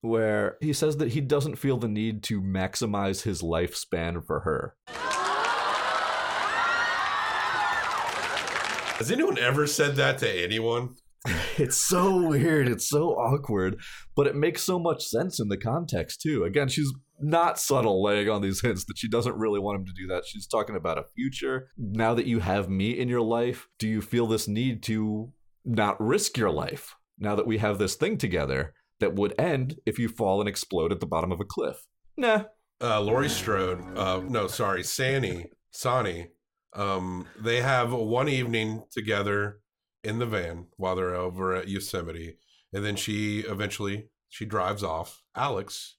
where he says that he doesn't feel the need to maximize his lifespan for her. Has anyone ever said that to anyone? It's so weird. It's so awkward, but it makes so much sense in the context too. Again, she's not subtle laying on these hints that she doesn't really want him to do that. She's talking about a future. Now that you have me in your life, do you feel this need to not risk your life now that we have this thing together that would end if you fall and explode at the bottom of a cliff? Nah. Uh, Laurie Strode, uh, no, sorry, Sanni, Sanni, um, they have one evening together in the van while they're over at Yosemite. And then she eventually, she drives off. Alex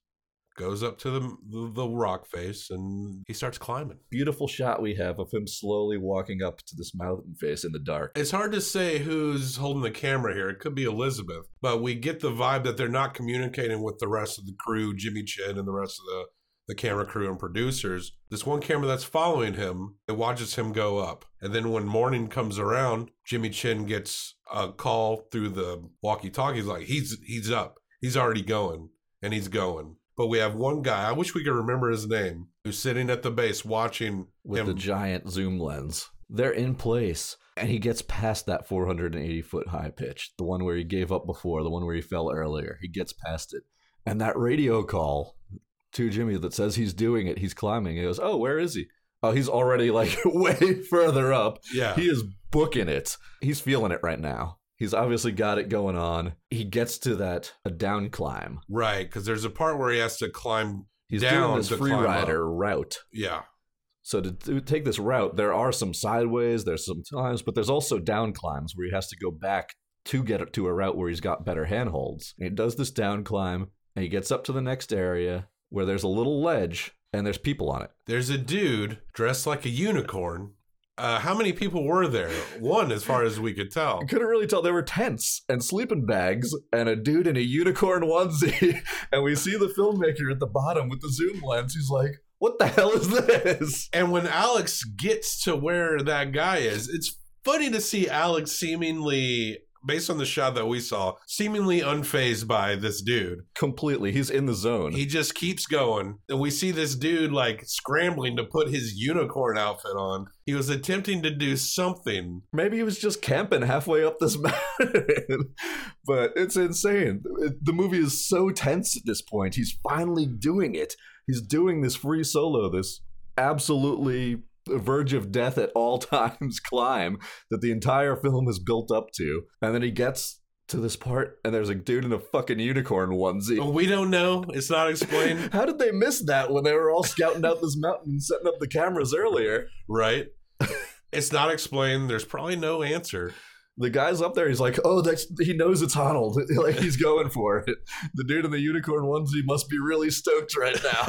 goes up to the, the the rock face and he starts climbing. Beautiful shot we have of him slowly walking up to this mountain face in the dark. It's hard to say who's holding the camera here. It could be Elizabeth, but we get the vibe that they're not communicating with the rest of the crew, Jimmy Chin and the rest of the, the camera crew and producers. This one camera that's following him, it watches him go up. And then when morning comes around, Jimmy Chin gets a call through the walkie-talkies like, he's he's up. He's already going, and he's going. But we have one guy, I wish we could remember his name, who's sitting at the base watching with him. The giant zoom lens. They're in place, and he gets past that four hundred eighty foot high pitch, the one where he gave up before, the one where he fell earlier. He gets past it. And that radio call to Jimmy that says he's doing it, he's climbing. He goes, oh, where is he? Oh, he's already like way further up. Yeah. He is booking it. He's feeling it right now. He's obviously got it going on. He gets to that a down climb. Right, because there's a part where he has to climb He's down this to free climb rider up. route. Yeah. So to, to take this route, there are some sideways, there's some climbs, but there's also down climbs where he has to go back to get to a route where he's got better handholds. And he does this down climb, and he gets up to the next area where there's a little ledge, and there's people on it. There's a dude dressed like a unicorn. Uh, how many people were there? One, as far as we could tell. I couldn't really tell. There were tents and sleeping bags and a dude in a unicorn onesie. And we see the filmmaker at the bottom with the zoom lens. He's like, what the hell is this? And when Alex gets to where that guy is, it's funny to see Alex seemingly, based on the shot that we saw, seemingly unfazed by this dude. Completely. He's in the zone. He just keeps going. And we see this dude like scrambling to put his unicorn outfit on. He was attempting to do something. Maybe he was just camping halfway up this mountain. But it's insane. The movie is so tense at this point. He's finally doing it. He's doing this free solo, this absolutely verge of death at all times climb that the entire film is built up to. And then he gets to this part and there's a dude in a fucking unicorn onesie. Well, we don't know. It's not explained. How did they miss that when they were all scouting out this mountain and setting up the cameras earlier? Right. It's not explained. There's probably no answer. The guy's up there. He's like, oh, that's, he knows it's Honnold. Like, he's going for it. The dude in the unicorn onesie must be really stoked right now.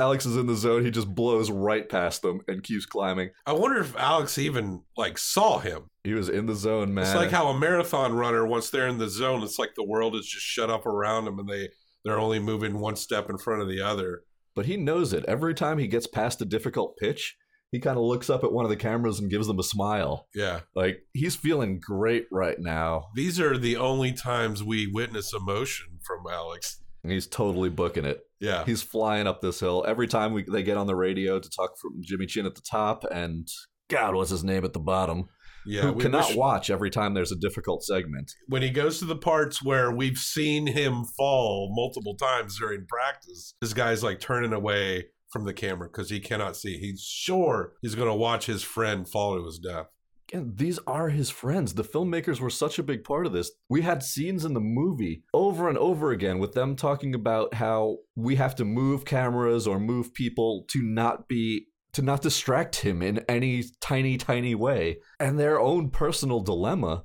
Alex is in the zone. He just blows right past them and keeps climbing. I wonder if Alex even, like, saw him. He was in the zone, man. It's like how a marathon runner, once they're in the zone, it's like the world is just shut up around them and they, they're only moving one step in front of the other. But he knows it. Every time he gets past a difficult pitch, he kind of looks up at one of the cameras and gives them a smile. Yeah. Like, he's feeling great right now. These are the only times we witness emotion from Alex. He's totally booking it. Yeah. He's flying up this hill. Every time we they get on the radio to talk from Jimmy Chin at the top and God, what's his name at the bottom? Yeah. Who we cannot wish... watch every time there's a difficult segment. When he goes to the parts where we've seen him fall multiple times during practice, this guy's like turning away from the camera because he cannot see. He's sure he's going to watch his friend fall to his death. And these are his friends. The filmmakers were such a big part of this. We had scenes in the movie over and over again with them talking about how we have to move cameras or move people to not be, to not distract him in any tiny, tiny way. And their own personal dilemma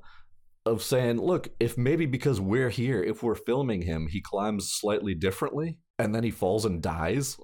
of saying, look, if maybe because we're here, if we're filming him, he climbs slightly differently and then he falls and dies,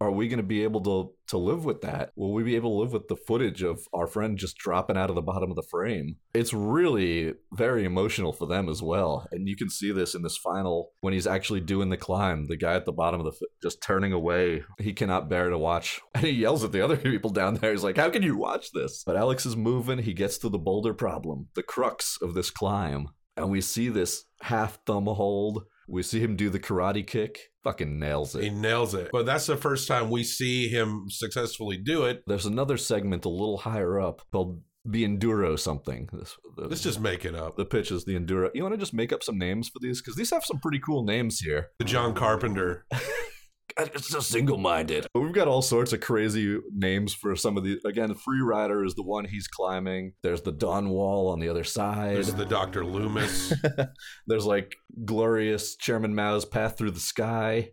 are we going to be able to to live with that? Will we be able to live with the footage of our friend just dropping out of the bottom of the frame? It's really very emotional for them as well. And you can see this in this final, when he's actually doing the climb, the guy at the bottom of the, just turning away. He cannot bear to watch. And he yells at the other people down there. He's like, how can you watch this? But Alex is moving. He gets to the boulder problem, the crux of this climb. And we see this half thumb hold. We see him do the karate kick. Fucking nails it. He nails it. But that's the first time we see him successfully do it. There's another segment a little higher up called the Enduro something. This, the, Let's just make it up. The pitch is the Enduro. You want to just make up some names for these? Because these have some pretty cool names here. The John Carpenter. It's just single-minded. But we've got all sorts of crazy names for some of the. Again, Free Rider is the one he's climbing. There's the Dawn Wall on the other side. There's the Doctor Loomis. There's like Glorious Chairman Mao's Path Through the Sky.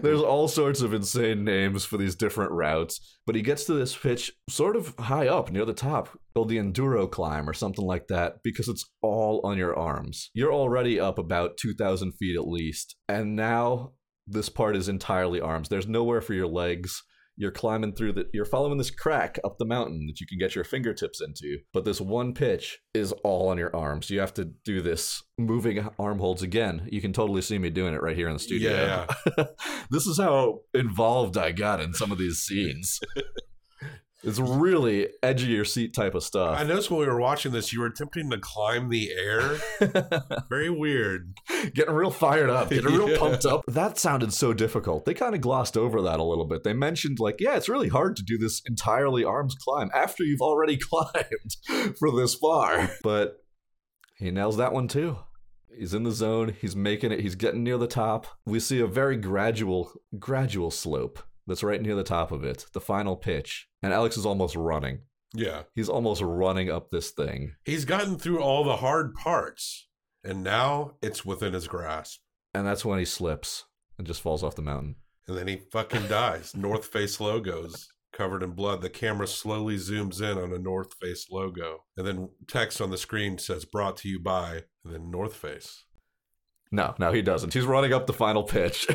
There's all sorts of insane names for these different routes. But he gets to this pitch sort of high up near the top, called the Enduro Climb or something like that, because it's all on your arms. You're already up about two thousand feet at least. And now this part is entirely arms. There's nowhere for your legs. You're climbing through the, you're following this crack up the mountain that you can get your fingertips into. But this one pitch is all on your arms. You have to do this moving arm holds again. You can totally see me doing it right here in the studio. Yeah, yeah. This is how involved I got in some of these scenes. It's really edge of your seat type of stuff. I noticed when we were watching this, you were attempting to climb the air. Very weird. Getting real fired up. Getting yeah. real pumped up. That sounded so difficult. They kind of glossed over that a little bit. They mentioned like, yeah, it's really hard to do this entirely arms climb after you've already climbed for this far. But he nails that one too. He's in the zone. He's making it. He's getting near the top. We see a very gradual, gradual slope that's right near the top of it, the final pitch. And Alex is almost running. Yeah. He's almost running up this thing. He's gotten through all the hard parts, and now it's within his grasp. And that's when he slips and just falls off the mountain. And then he fucking dies. North Face logos covered in blood. The camera slowly zooms in on a North Face logo. And then text on the screen says, brought to you by, and then North Face. No, no, he doesn't. He's running up the final pitch.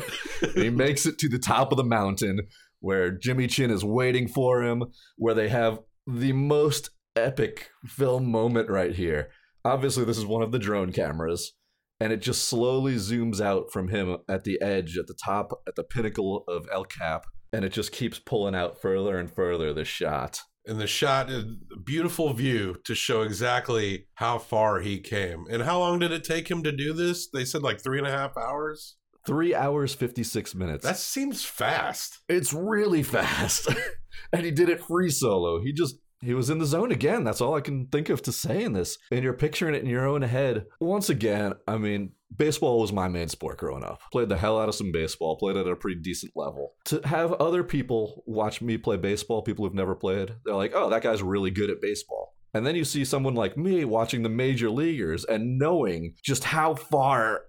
He makes it to the top of the mountain where Jimmy Chin is waiting for him, where they have the most epic film moment right here. Obviously, this is one of the drone cameras, and it just slowly zooms out from him at the edge, at the top, at the pinnacle of El Cap, and it just keeps pulling out further and further, this shot. And the shot is a beautiful view to show exactly how far he came. And how long did it take him to do this? They said like three and a half hours. Three hours, fifty-six minutes. That seems fast. It's really fast. And he did it free solo. He just, he was in the zone again. That's all I can think of to say in this. And you're picturing it in your own head. Once again, I mean, baseball was my main sport growing up. Played the hell out of some baseball. Played at a pretty decent level. To have other people watch me play baseball, people who've never played, they're like, oh, that guy's really good at baseball. And then you see someone like me watching the major leaguers and knowing just how far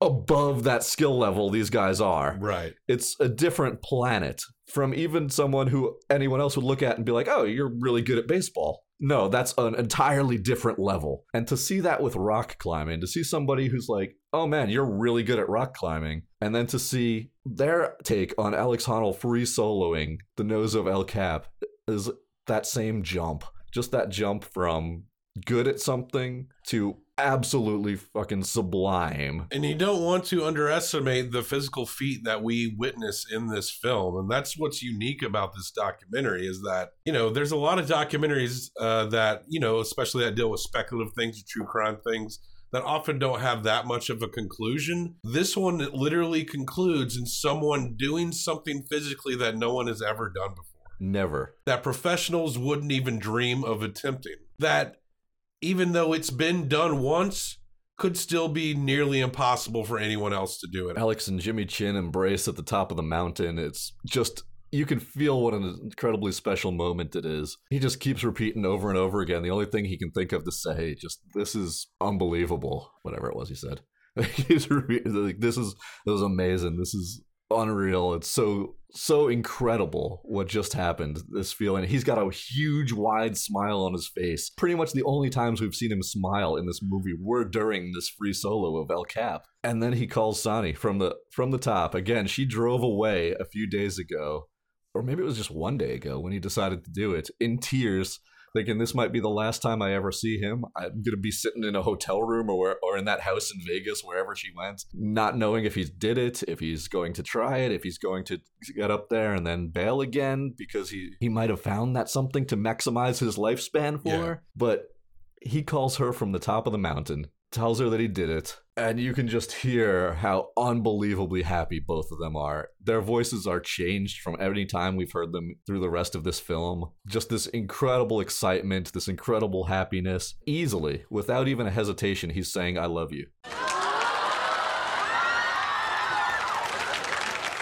above that skill level these guys are. Right. It's a different planet from even someone who anyone else would look at and be like, oh, you're really good at baseball. No, that's an entirely different level. And to see that with rock climbing, to see somebody who's like, oh man, you're really good at rock climbing. And then to see their take on Alex Honnold free soloing the nose of El Cap is that same jump. Just that jump from good at something to absolutely fucking sublime. And you don't want to underestimate the physical feat that we witness in this film. And that's what's unique about this documentary is that, you know, there's a lot of documentaries uh, that, you know, especially that deal with speculative things or true crime things that often don't have that much of a conclusion. This one literally concludes in someone doing something physically that no one has ever done before. Never. That professionals wouldn't even dream of attempting. That even though it's been done once, could still be nearly impossible for anyone else to do it. Alex and Jimmy Chin embrace at the top of the mountain. It's just, you can feel what an incredibly special moment it is. He just keeps repeating over and over again. The only thing he can think of to say, just, this is unbelievable. Whatever it was he said. He's like, this is, this is amazing. This is unreal. It's so so incredible what just happened, this feeling. He's got a huge wide smile on his face. Pretty much the only times we've seen him smile in this movie were during this free solo of El Cap. And then he calls Sanni from the from the top. Again, she drove away a few days ago, or maybe it was just one day ago when he decided to do it, in tears, thinking this might be the last time I ever see him. I'm going to be sitting in a hotel room or where, or in that house in Vegas, wherever she went, not knowing if he did it, if he's going to try it, if he's going to get up there and then bail again, because he, he might have found that something to maximize his lifespan for. Yeah. But he calls her from the top of the mountain, tells her that he did it, and you can just hear how unbelievably happy both of them are. Their voices are changed from any time we've heard them through the rest of this film. Just this incredible excitement, this incredible happiness. Easily, without even a hesitation, he's saying, I love you.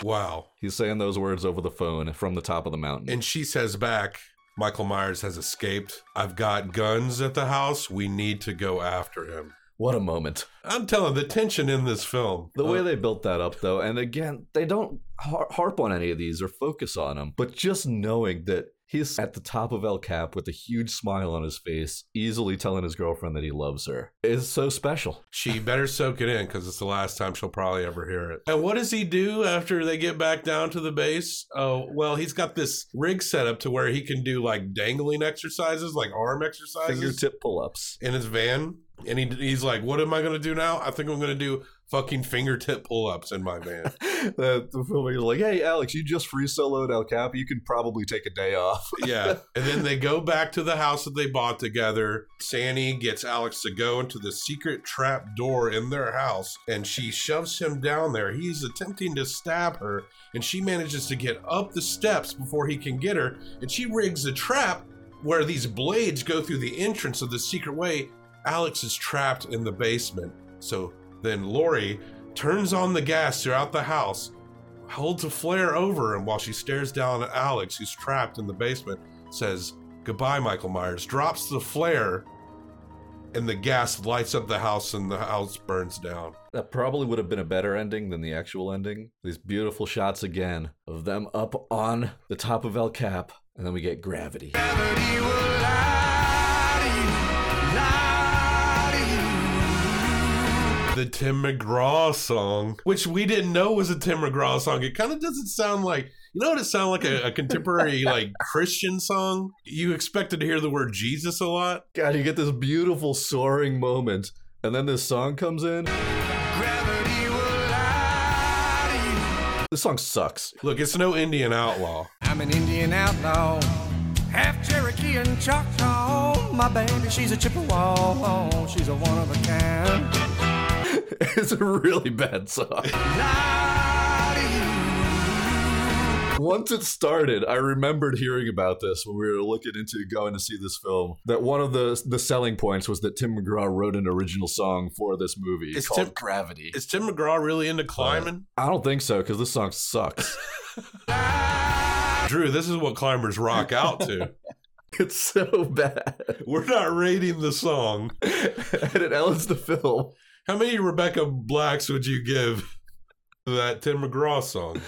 Wow. He's saying those words over the phone from the top of the mountain. And she says back, Michael Myers has escaped. I've got guns at the house. We need to go after him. What a moment. I'm telling, the tension in this film. The uh, way they built that up, though, and again, they don't har- harp on any of these or focus on them, but just knowing that he's at the top of El Cap with a huge smile on his face, easily telling his girlfriend that he loves her, is so special. She better soak it in, because it's the last time she'll probably ever hear it. And what does he do after they get back down to the base? Oh, well, he's got this rig set up to where he can do, like, dangling exercises, like arm exercises. Fingertip pull-ups. In his van. And he, he's like, what am I going to do now? I think I'm going to do fucking fingertip pull-ups in my van. The, the filmmaker's like, hey, Alex, you just free soloed El Cap. You can probably take a day off. Yeah. And then they go back to the house that they bought together. Sanni gets Alex to go into the secret trap door in their house, and she shoves him down there. He's attempting to stab her, and she manages to get up the steps before he can get her, and she rigs a trap where these blades go through the entrance of the secret way. Alex is trapped in the basement. So then Laurie turns on the gas throughout the house, holds a flare over him while she stares down at Alex, who's trapped in the basement, says, goodbye, Michael Myers, drops the flare, and the gas lights up the house, and the house burns down. That probably would have been a better ending than the actual ending. These beautiful shots again of them up on the top of El Cap, and then we get Gravity. Gravity will lie, lie. The Tim McGraw song, which we didn't know was a Tim McGraw song. It kind of doesn't sound like, you know what it sounded like? A, a contemporary, like, Christian song. You expected to hear the word Jesus a lot. God, you get this beautiful soaring moment, and then this song comes in. Gravity will lie to you. This song sucks. Look, it's no Indian Outlaw. I'm an Indian Outlaw, half Cherokee and Choctaw. My baby, she's a Chippewa. She's a one of a kind. It's a really bad song. Once it started, I remembered hearing about this when we were looking into going to see this film, that one of the the selling points was that Tim McGraw wrote an original song for this movie. It's called Tim, Gravity. Is Tim McGraw really into climbing? Uh, I don't think so, because this song sucks. Drew, this is what climbers rock out to. It's so bad. We're not rating the song. And it ends the film. How many Rebecca Blacks would you give that Tim McGraw song?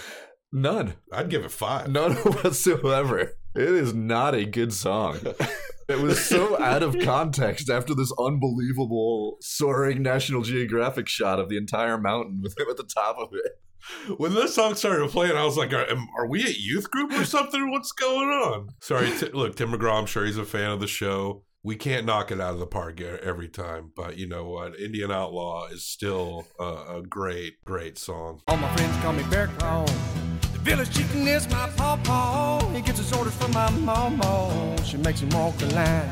None. I'd give it five. None whatsoever. It is not a good song. It was so out of context after this unbelievable soaring National Geographic shot of the entire mountain with him at the top of it. When this song started playing, I was like, are, are we at youth group or something? What's going on? Sorry. T- look, Tim McGraw, I'm sure he's a fan of the show. We can't knock it out of the park every time, but you know what? Indian Outlaw is still a, a great, great song. All my friends call me Bear Claw. The village chicken is my pawpaw. He gets his orders from my mama. She makes him walk the line.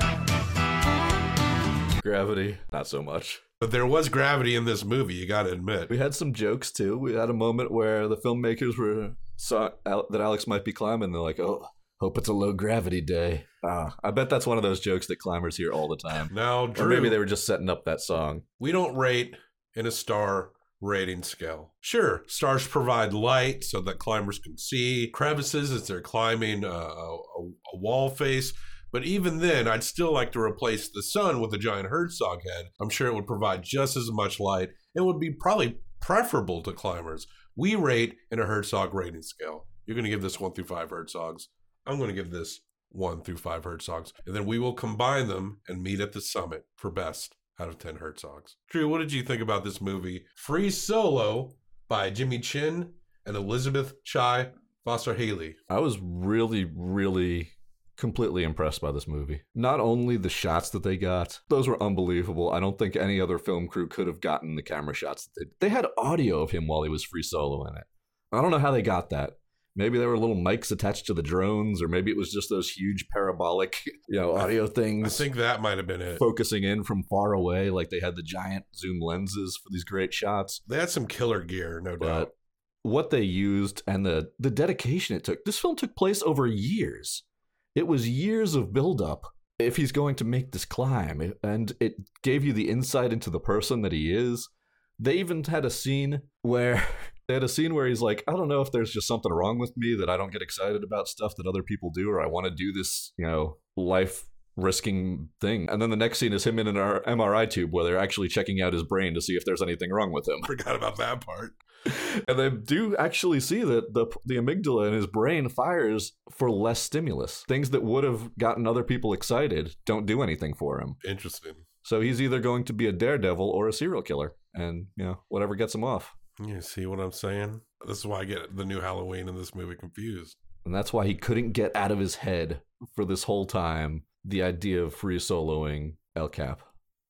Gravity, not so much. But there was gravity in this movie, you gotta admit. We had some jokes, too. We had a moment where the filmmakers were saw that Alex might be climbing. They're like, oh, hope it's a low gravity day. Ah, I bet that's one of those jokes that climbers hear all the time. Now, Drew, or maybe they were just setting up that song. We don't rate in a star rating scale. Sure, stars provide light so that climbers can see crevices as they're climbing a, a, a wall face. But even then, I'd still like to replace the sun with a giant Herzog head. I'm sure it would provide just as much light. It would be probably preferable to climbers. We rate in a Herzog rating scale. You're going to give this one through five Herzogs. I'm going to give this one through five Herzogs. And then we will combine them and meet at the summit for best out of ten Herzogs. Drew, what did you think about this movie? Free Solo by Jimmy Chin and Elizabeth Chai Vasarhelyi. I was really, really completely impressed by this movie. Not only the shots that they got, those were unbelievable. I don't think any other film crew could have gotten the camera shots that they, they had audio of him while he was free solo in it. I don't know how they got that. Maybe there were little mics attached to the drones, or maybe it was just those huge parabolic, you know, audio things. I think that might have been it. Focusing in from far away, like they had the giant zoom lenses for these great shots. They had some killer gear, no but doubt. What they used and the the dedication it took. This film took place over years. It was years of buildup if he's going to make this climb, and it gave you the insight into the person that he is. They even had a scene where they had a scene where he's like, I don't know if there's just something wrong with me that I don't get excited about stuff that other people do, or I want to do this, you know, life risking thing. And then the next scene is him in an M R I tube where they're actually checking out his brain to see if there's anything wrong with him. Forgot about that part. And they do actually see that the the amygdala in his brain fires for less stimulus. Things that would have gotten other people excited don't do anything for him. Interesting. So he's either going to be a daredevil or a serial killer, and you know, whatever gets him off. You see what I'm saying? This is why I get the new Halloween and this movie confused. And that's why he couldn't get out of his head for this whole time the idea of free soloing El Cap.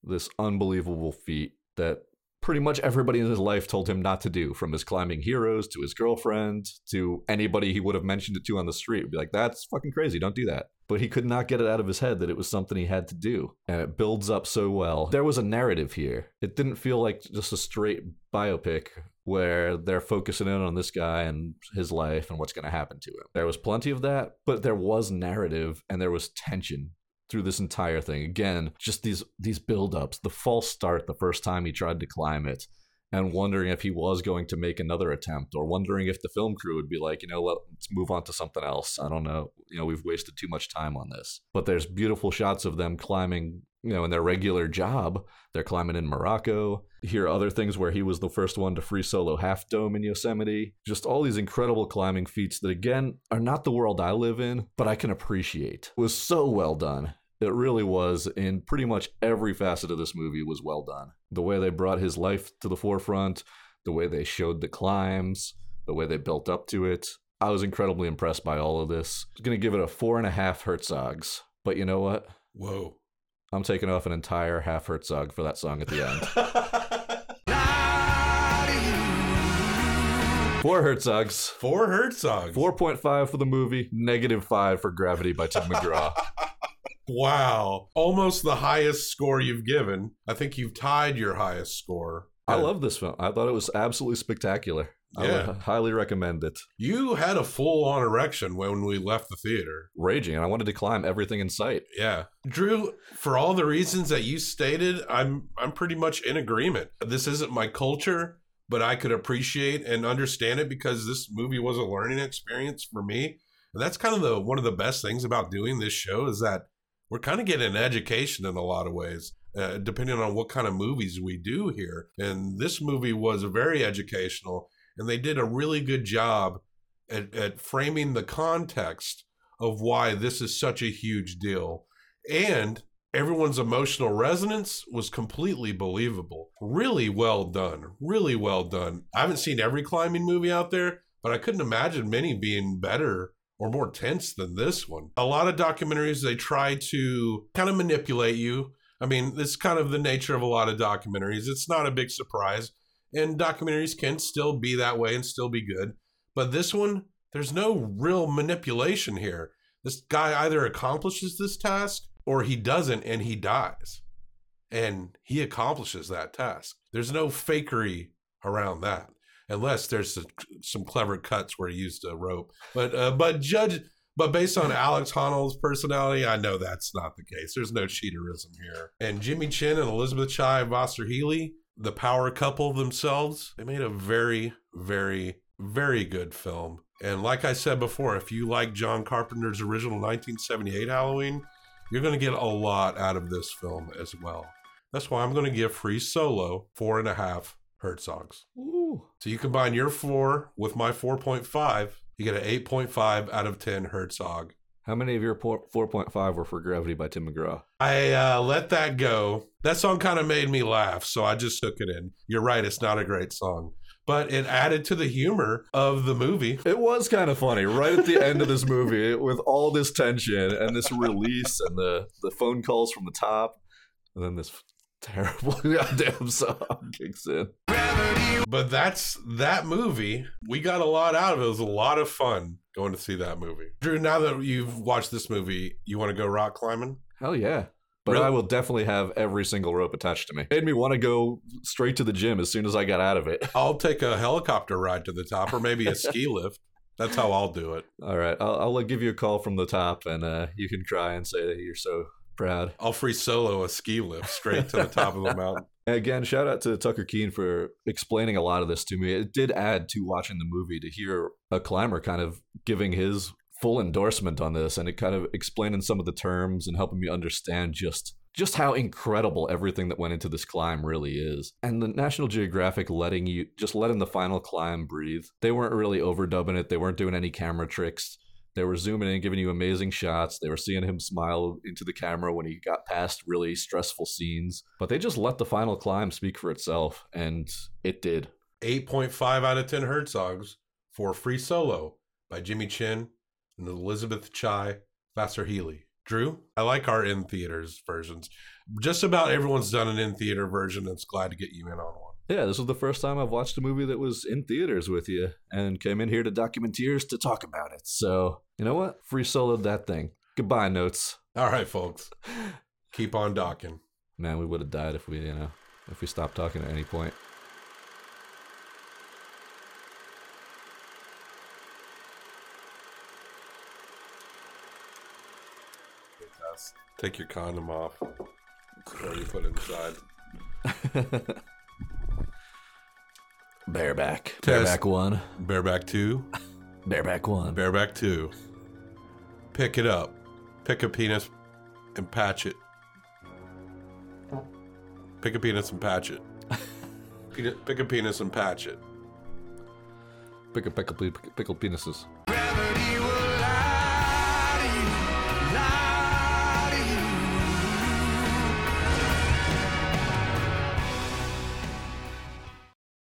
This unbelievable feat that pretty much everybody in his life told him not to do, from his climbing heroes to his girlfriend to anybody he would have mentioned it to on the street. Be like, that's fucking crazy. Don't do that. But he could not get it out of his head that it was something he had to do. And it builds up so well. There was a narrative here. It didn't feel like just a straight biopic where they're focusing in on this guy and his life and what's going to happen to him. There was plenty of that, but there was narrative and there was tension through this entire thing. Again, just these these build-ups, the false start the first time he tried to climb it, and wondering if he was going to make another attempt, or wondering if the film crew would be like, you know, let's move on to something else. I don't know. You know, we've wasted too much time on this. But there's beautiful shots of them climbing, you know, in their regular job. They're climbing in Morocco. Here are other things where he was the first one to free solo Half Dome in Yosemite. Just all these incredible climbing feats that, again, are not the world I live in, but I can appreciate. It was so well done. It really was, and pretty much every facet of this movie was well done. The way they brought his life to the forefront, the way they showed the climbs, the way they built up to it. I was incredibly impressed by all of this. I was going to give it a four and a half Herzogs, but you know what? Whoa. I'm taking off an entire half Herzog for that song at the end. Four Herzogs. Four Herzogs. four point five for the movie, negative five for Gravity by Tim McGraw. Wow. Almost the highest score you've given. I think you've tied your highest score. I love this film. I thought it was absolutely spectacular. Yeah. I highly recommend it. You had a full-on erection when we left the theater. Raging, and I wanted to climb everything in sight. Yeah. Drew, for all the reasons that you stated, I'm I'm pretty much in agreement. This isn't my culture, but I could appreciate and understand it because this movie was a learning experience for me. And that's kind of the one of the best things about doing this show is that we're kind of getting an education in a lot of ways, uh, depending on what kind of movies we do here. And this movie was very educational, and they did a really good job at, at framing the context of why this is such a huge deal. And everyone's emotional resonance was completely believable. Really well done. Really well done. I haven't seen every climbing movie out there, but I couldn't imagine many being better or more tense than this one. A lot of documentaries, they try to kind of manipulate you. I mean, it's kind of the nature of a lot of documentaries. It's not a big surprise. And documentaries can still be that way and still be good. But this one, there's no real manipulation here. This guy either accomplishes this task or he doesn't and he dies. And he accomplishes that task. There's no fakery around that. Unless there's a, some clever cuts where he used a rope, but uh, but judge, but based on Alex Honnold's personality, I know that's not the case. There's no cheaterism here. And Jimmy Chin and Elizabeth Chai Vasarhelyi, the power couple themselves, they made a very, very, very good film. And like I said before, if you like John Carpenter's original nineteen seventy-eight Halloween, you're going to get a lot out of this film as well. That's why I'm going to give Free Solo four and a half Herzogs. Ooh. Ooh. So you combine your four with my four point five, you get an eight point five out of ten Herzog. How many of your four point five were for Gravity by Tim McGraw? I uh, let that go. That song kind of made me laugh, so I just took it in. You're right, it's not a great song, but it added to the humor of the movie. It was kind of funny right at the end of this movie with all this tension and this release and the, the phone calls from the top, and then this terrible goddamn song kicks in. Gravity. But that's that movie. We got a lot out of it. It was a lot of fun going to see that movie. Drew, now that you've watched this movie, you want to go rock climbing? Hell yeah. But really? I will definitely have every single rope attached to me. It made me want to go straight to the gym as soon as I got out of it. I'll take a helicopter ride to the top, or maybe a ski lift. That's how I'll do it. All right. I'll, I'll give you a call from the top, and uh, you can cry and say that you're so proud. I'll free solo a ski lift straight to the top of the mountain. Again, shout out to Tucker Keene for explaining a lot of this to me. It did add to watching the movie to hear a climber kind of giving his full endorsement on this, and it kind of explaining some of the terms and helping me understand just just how incredible everything that went into this climb really is. And the National Geographic letting you just letting the final climb breathe. They weren't really overdubbing it. They weren't doing any camera tricks. They were zooming in, giving you amazing shots. They were seeing him smile into the camera when he got past really stressful scenes. But they just let the final climb speak for itself, and it did. eight point five out of ten Herzogs for Free Solo by Jimmy Chin and Elizabeth Chai Vasarhelyi. Drew, I like our in-theaters versions. Just about everyone's done an in-theater version, and it's glad to get you in on one. Yeah, this was the first time I've watched a movie that was in theaters with you, and came in here to Documenteers to talk about it. So, you know what? Free soloed that thing. Goodbye, notes. All right, folks. Keep on docking. Man, we would have died if we, you know, if we stopped talking at any point. Take your condom off. What do you put inside? Bareback. Test. Bareback one. Bareback two. Bareback one. Bareback two. Pick it up. Pick a penis and patch it. Pick a penis and patch it. Pen- pick a penis and patch it. Pick a pickle, pickle penises. Gravity.